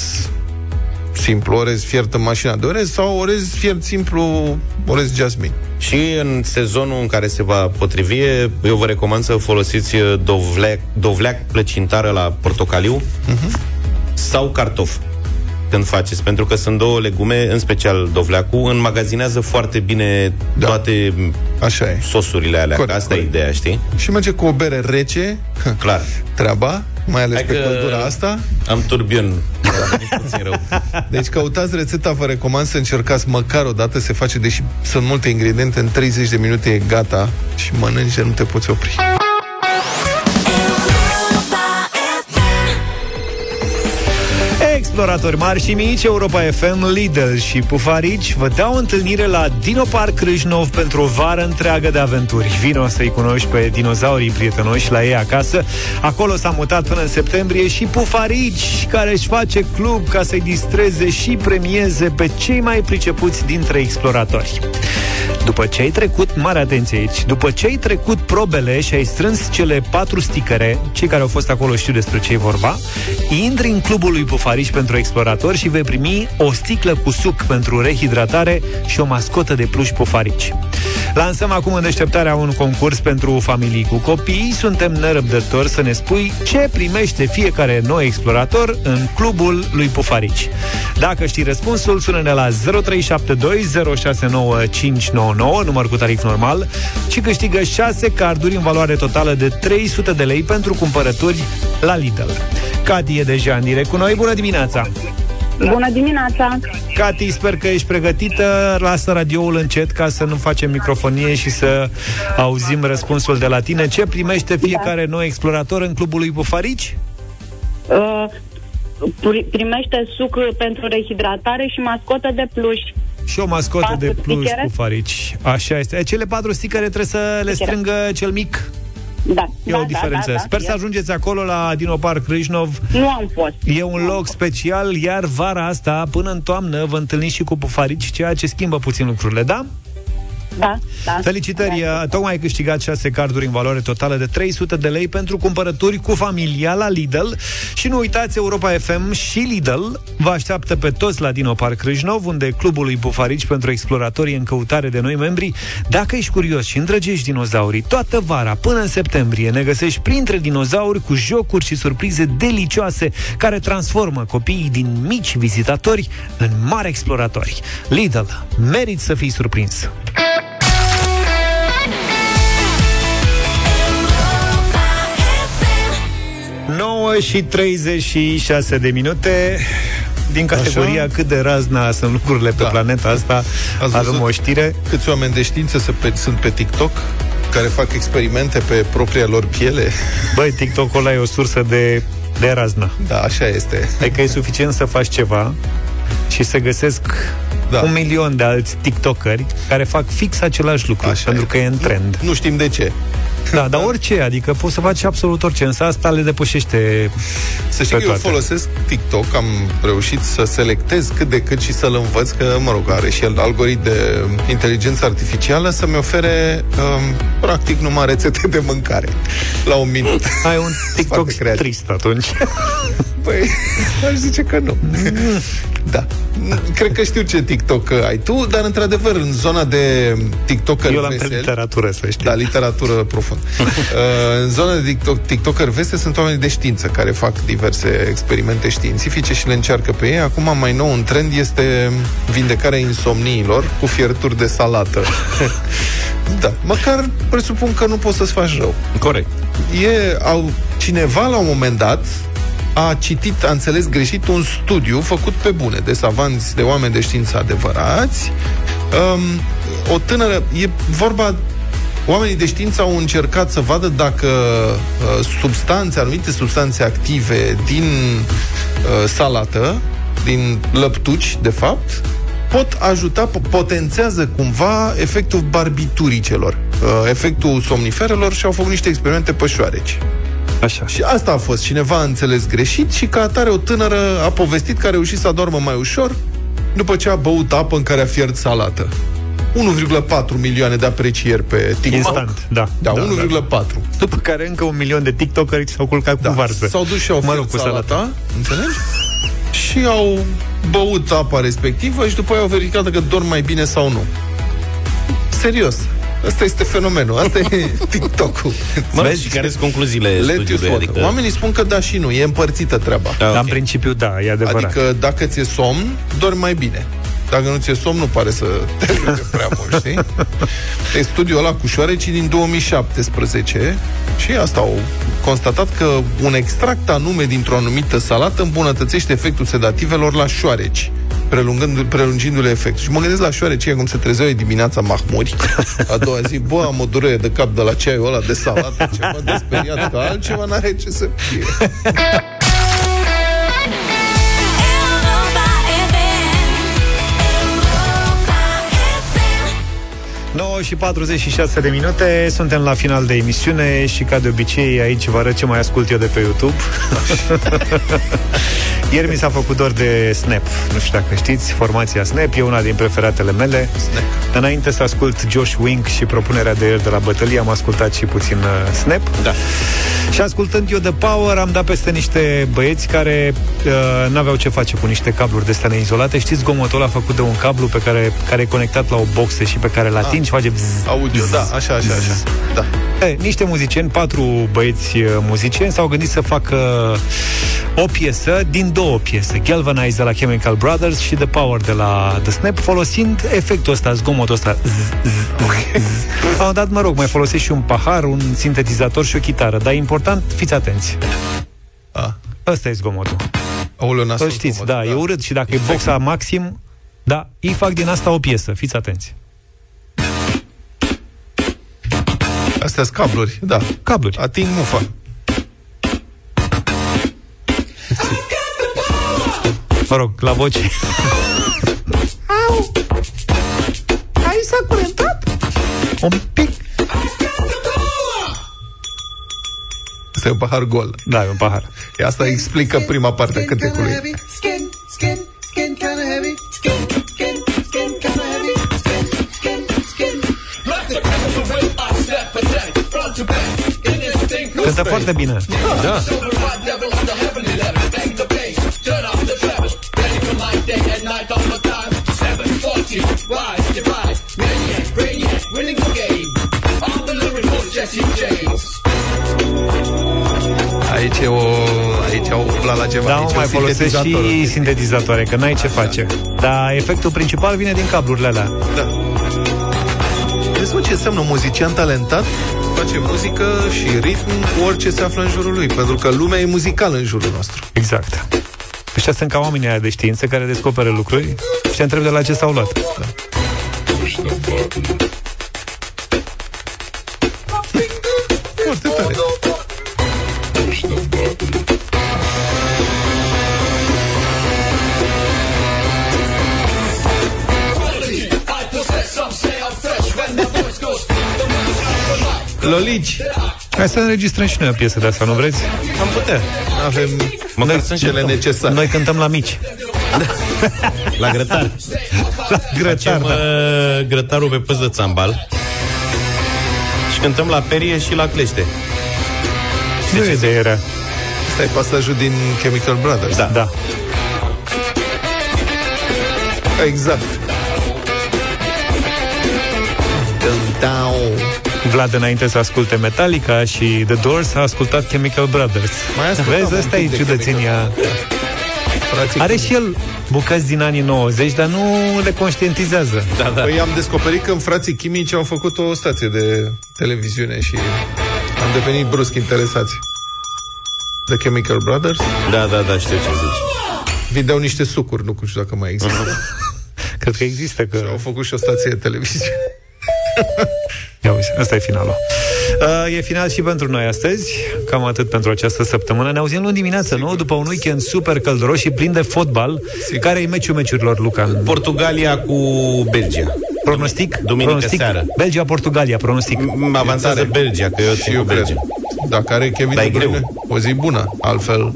simplu, orez fiert în mașina de orez sau orez fiert simplu, orez jasmin. Și în sezonul în care se va potrivi, eu vă recomand să folosiți dovleac, dovleac plăcintară la portocaliu uh-huh. sau cartof. Când faceți, pentru că sunt două legume, în special dovleacul, înmagazinează foarte bine da. toate Așa e. sosurile alea. Corect, Asta corect. e ideea, știi? Și merge cu o bere rece. Clar. Treaba, mai ales Hai pe căldura asta. Am turbion. Deci căutați rețeta, vă recomand să încercați măcar o dată, se face, deși sunt multe ingrediente, în treizeci de minute e gata și mănânci de nu te poți opri. Exploratori mari și mici, Europa F M, Lidl și Pufarici vă dau întâlnire la Dino Park Râșnov pentru o vară întreagă de aventuri. Vino să-i cunoști pe dinozaurii prietenoși la ei acasă. Acolo s-a mutat până în septembrie și Pufarici, care își face club ca să-i distreze și premieze pe cei mai pricepuți dintre exploratori. După ce ai trecut, mare atenție aici, după ce ai trecut probele și ai strâns cele patru sticăre, cei care au fost acolo știu despre ce e vorba, intri în clubul lui Pufarici pentru exploratori și vei primi o sticlă cu suc pentru rehidratare și o mascotă de pluș Pufarici. Lansăm acum în deșteptarea un concurs pentru familii cu copii. Suntem nerăbdători să ne spui ce primește fiecare nou explorator în clubul lui Pufarici. Dacă știi răspunsul, sună-ne la zero trei șapte doi zero șase nouă cinci nouă nouă, număr cu tarif normal, și câștigă șase carduri în valoare totală de trei sute de lei pentru cumpărături la Lidl. Cati e deja în direct cu noi. Bună dimineața! Bună dimineața! Cati, sper că ești pregătită. Lasă radioul încet ca să nu facem microfonie și să auzim răspunsul de la tine. Ce primește fiecare da. nou explorator în clubul lui Bufarici? Uh, primește suc pentru rehidratare și mascotă de pluș. Și o mascotă patru de pluș stichere. Bufarici. Așa este. Cele patru stichere trebuie să le stichere. strângă cel mic? Da. E da, o diferență. Da, da, da. Sper să ajungeți acolo la Dinopark Râșnov. Nu am fost. E un loc special, iar vara asta, până în toamnă, vă întâlniți și cu pufarici, ceea ce schimbă puțin lucrurile, da? Da, da. Felicitări! Da. Tocmai ai câștigat șase carduri în valoare totală de trei sute de lei pentru cumpărături cu familia la Lidl. Și nu uitați, Europa F M și Lidl vă așteaptă pe toți la Dinopark Râșnov, unde clubul lui Bufarici pentru exploratorii în căutare de noi membri. Dacă ești curios și îndrăgești dinozaurii, toată vara până în septembrie ne găsești printre dinozauri cu jocuri și surprize delicioase care transformă copiii din mici vizitatori în mari exploratori. Lidl, meriți să fii surprins! nouă și treizeci și șase de minute. Din categoria așa? Cât de razna sunt lucrurile pe da. planeta asta. Ați avem o știre. Câți oameni de știință sunt pe, sunt pe TikTok care fac experimente pe propria lor piele? Băi, TikTok-ul ăla e o sursă de, de razna. Da, așa este. Adică e suficient să faci ceva și să găsesc da. un milion de alți tiktokeri care fac fix același lucru, așa pentru e. că e în trend. Nu, nu știm de ce. Da, dar orice, adică poți să faci absolut orice, însă asta le depășește. Să știi că toate. Eu folosesc TikTok, am reușit să selectez cât de cât și să-l învăț, că, mă rog, are și el algoritm de inteligență artificială să-mi ofere, um, practic, numai rețete de mâncare la un minut. Ai un TikTok trist atunci. Păi, aș zice că nu. Da. Cred că știu ce TikTok ai tu, dar, într-adevăr, în zona de TikTokeri veseli... Eu l-am pe literatură, să știi. Da, literatură profund. uh, în zona de TikTok, TikTokeri veseli sunt oameni de știință care fac diverse experimente științifice și le încearcă pe ei. Acum, mai nou, un trend este vindecarea insomniilor cu fierturi de salată. Da. Măcar presupun că nu poți să-ți faci rău. Corect. E, au, cineva, la un moment dat... a citit, a înțeles greșit un studiu făcut pe bune, de savanți, de oameni de știință adevărați. Um, o tânără, e vorba, oamenii de știință au încercat să vadă dacă uh, substanțe, anumite substanțe active din uh, salată, din lăptuci, de fapt, pot ajuta, potențează cumva efectul barbituricelor, uh, efectul somniferelor și au făcut niște experimente pe șoareci. Așa. Și asta a fost. Cineva a înțeles greșit și ca atare o tânără a povestit că a reușit să adormă mai ușor după ce a băut apă în care a fiert salată. unu virgulă patru milioane de aprecieri pe TikTok. Instant, da. Da, da, unu virgulă patru. Da. După care încă un milion de TikTokeri s-au culcat da. cu varză. S-au dus și au fiert mă rog, salata, salata, înțelegi? Și au băut apa respectivă și după aia au verificat dacă dorm mai bine sau nu. Serios. Asta este fenomenul, asta e TikTok-ul. Mă vezi care sunt concluziile studiului? Adică... Oamenii spun că da și nu, e împărțită treaba. Da, okay. În principiu da, e adevărat. Adică dacă ți-e somn, dormi mai bine. Dacă nu ți-e somn, nu pare să te ajute prea mult, știi? E studiul ăla cu șoarecii din două mii șaptesprezece și asta au constatat că un extract anume dintr-o anumită salată îmbunătățește efectul sedativelor la șoareci, prelungindu-le efectul. Și mă gândesc la șoareci, cum se trezeau ei dimineața mahmuri, a doua zi, bă, am o durere de cap de la ceaiul ăla de salată, ceva de speriat, că altceva n-are ce să fie. nouă și patruzeci și șase de minute, suntem la final de emisiune și ca de obicei aici vă arăt ce mai ascult eu de pe YouTube. Ieri mi s-a făcut dor de Snap. Nu știu dacă știți, formația Snap e una din preferatele mele. Snap. Înainte să ascult Josh Wink și propunerea de ieri de la bătălie, am ascultat și puțin Snap. Da. Și ascultând eu de Power, am dat peste niște băieți care uh, n-aveau ce face cu niște cabluri de stane izolate. Știți gomotul ăla făcut de un cablu pe care, care e conectat la o boxe și pe care îl atingi, face bzz, audio, bzz, da, așa, așa, așa. Da. E, niște muzicieni, patru băieți muzicieni s-au gândit să facă o piesă din două piese, Galvanize de la Chemical Brothers și The Power de la The Snap, folosind efectul ăsta, zgomotul ăsta. Au dat, mă rog, mai folosești și un pahar, un sintetizator și o chitară, dar e important, fiți atenți. A. Ăsta e zgomotul. Să știți, da, da, e urât. Și dacă e boxa exact. maxim, da, ei fac din asta o piesă, fiți atenți. Astea sunt cabluri, da. Cabluri. Ating mufa. Mă rog, la voce. Au! Ai s-a curentat? Un pic. Este un pahar gol. Da, e un pahar. E asta explică prima parte a cântecului. Cântă foarte bine. Da. Aici e o... Aici au umblat la ceva. Da, aici mai folosesc și sintetizatoare, că n-ai ce face. Dar efectul principal vine din cablurile alea. Da. Vezi, mă, ce înseamnă un muzician talentat? Face muzică și ritm cu orice se află în jurul lui, pentru că lumea e muzicală în jurul nostru. Exact. Ăștia sunt ca oamenii aia de știință care descoperă lucruri și te întreb de la ce s-au luat. Da. Foarte tare. Lolici. Hai să înregistrăm și noi o piesă de asta, nu vreți? Am putea. Avem măcar cele necesare. Noi cântăm la mici. La grătar. La grătar, da. Grătarul pe păs de țambal. Și cântăm la perie și la clește. Nu e de era. Asta e pasajul din Chemical Brothers. Da, da. Exact. Down. Vlad, înainte să asculte Metallica și The Doors, a ascultat Chemical Brothers. Vezi, asta e ciudățenia. Are și el bucăți din anii nouăzeci, dar nu le conștientizează. Da, da. Păi am descoperit că în Frații Chimici au făcut o stație de televiziune și am devenit brusc interesați. The Chemical Brothers? Da, da, da, știu ce zici. Vindeau niște sucuri, nu știu dacă mai există. Cred că există, că... Și au făcut și o stație de televiziune. Ia uite, ăsta e finalul. Uh, e final și pentru noi astăzi. Cam atât pentru această săptămână. Ne auzim luni dimineață, nu? După un weekend super călduros și plin de fotbal. Care e meciul meciurilor, Luca? Portugalia cu Belgia. Pronostic? Duminică pronostic? Seară. Belgia-Portugalia, pronostic. Mă avansează Belgia, că eu țin cu Belgia. Dacă are Kevin De Bruyne, o zi bună, altfel...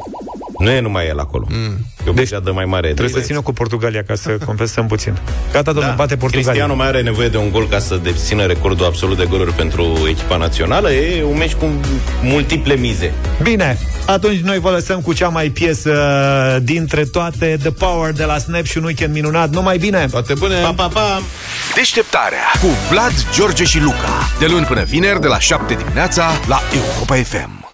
Nu e numai el acolo. Mm. Deci, dă mai mare. Trebuie să țină cu Portugalia ca să compensăm puțin. Gata, domnule, da. Bate Portugalia. Cristiano mai are nevoie de un gol ca să dețină recordul absolut de goluri pentru echipa națională. E un meci cu multiple mize. Bine, atunci noi vă lăsăm cu cea mai piesă dintre toate, The Power de la Snap, și un weekend minunat. Numai bine! Toate bune! Pa, pa, pa! Deșteptarea cu Vlad, George și Luca. De luni până vineri, de la șapte dimineața, la Europa F M.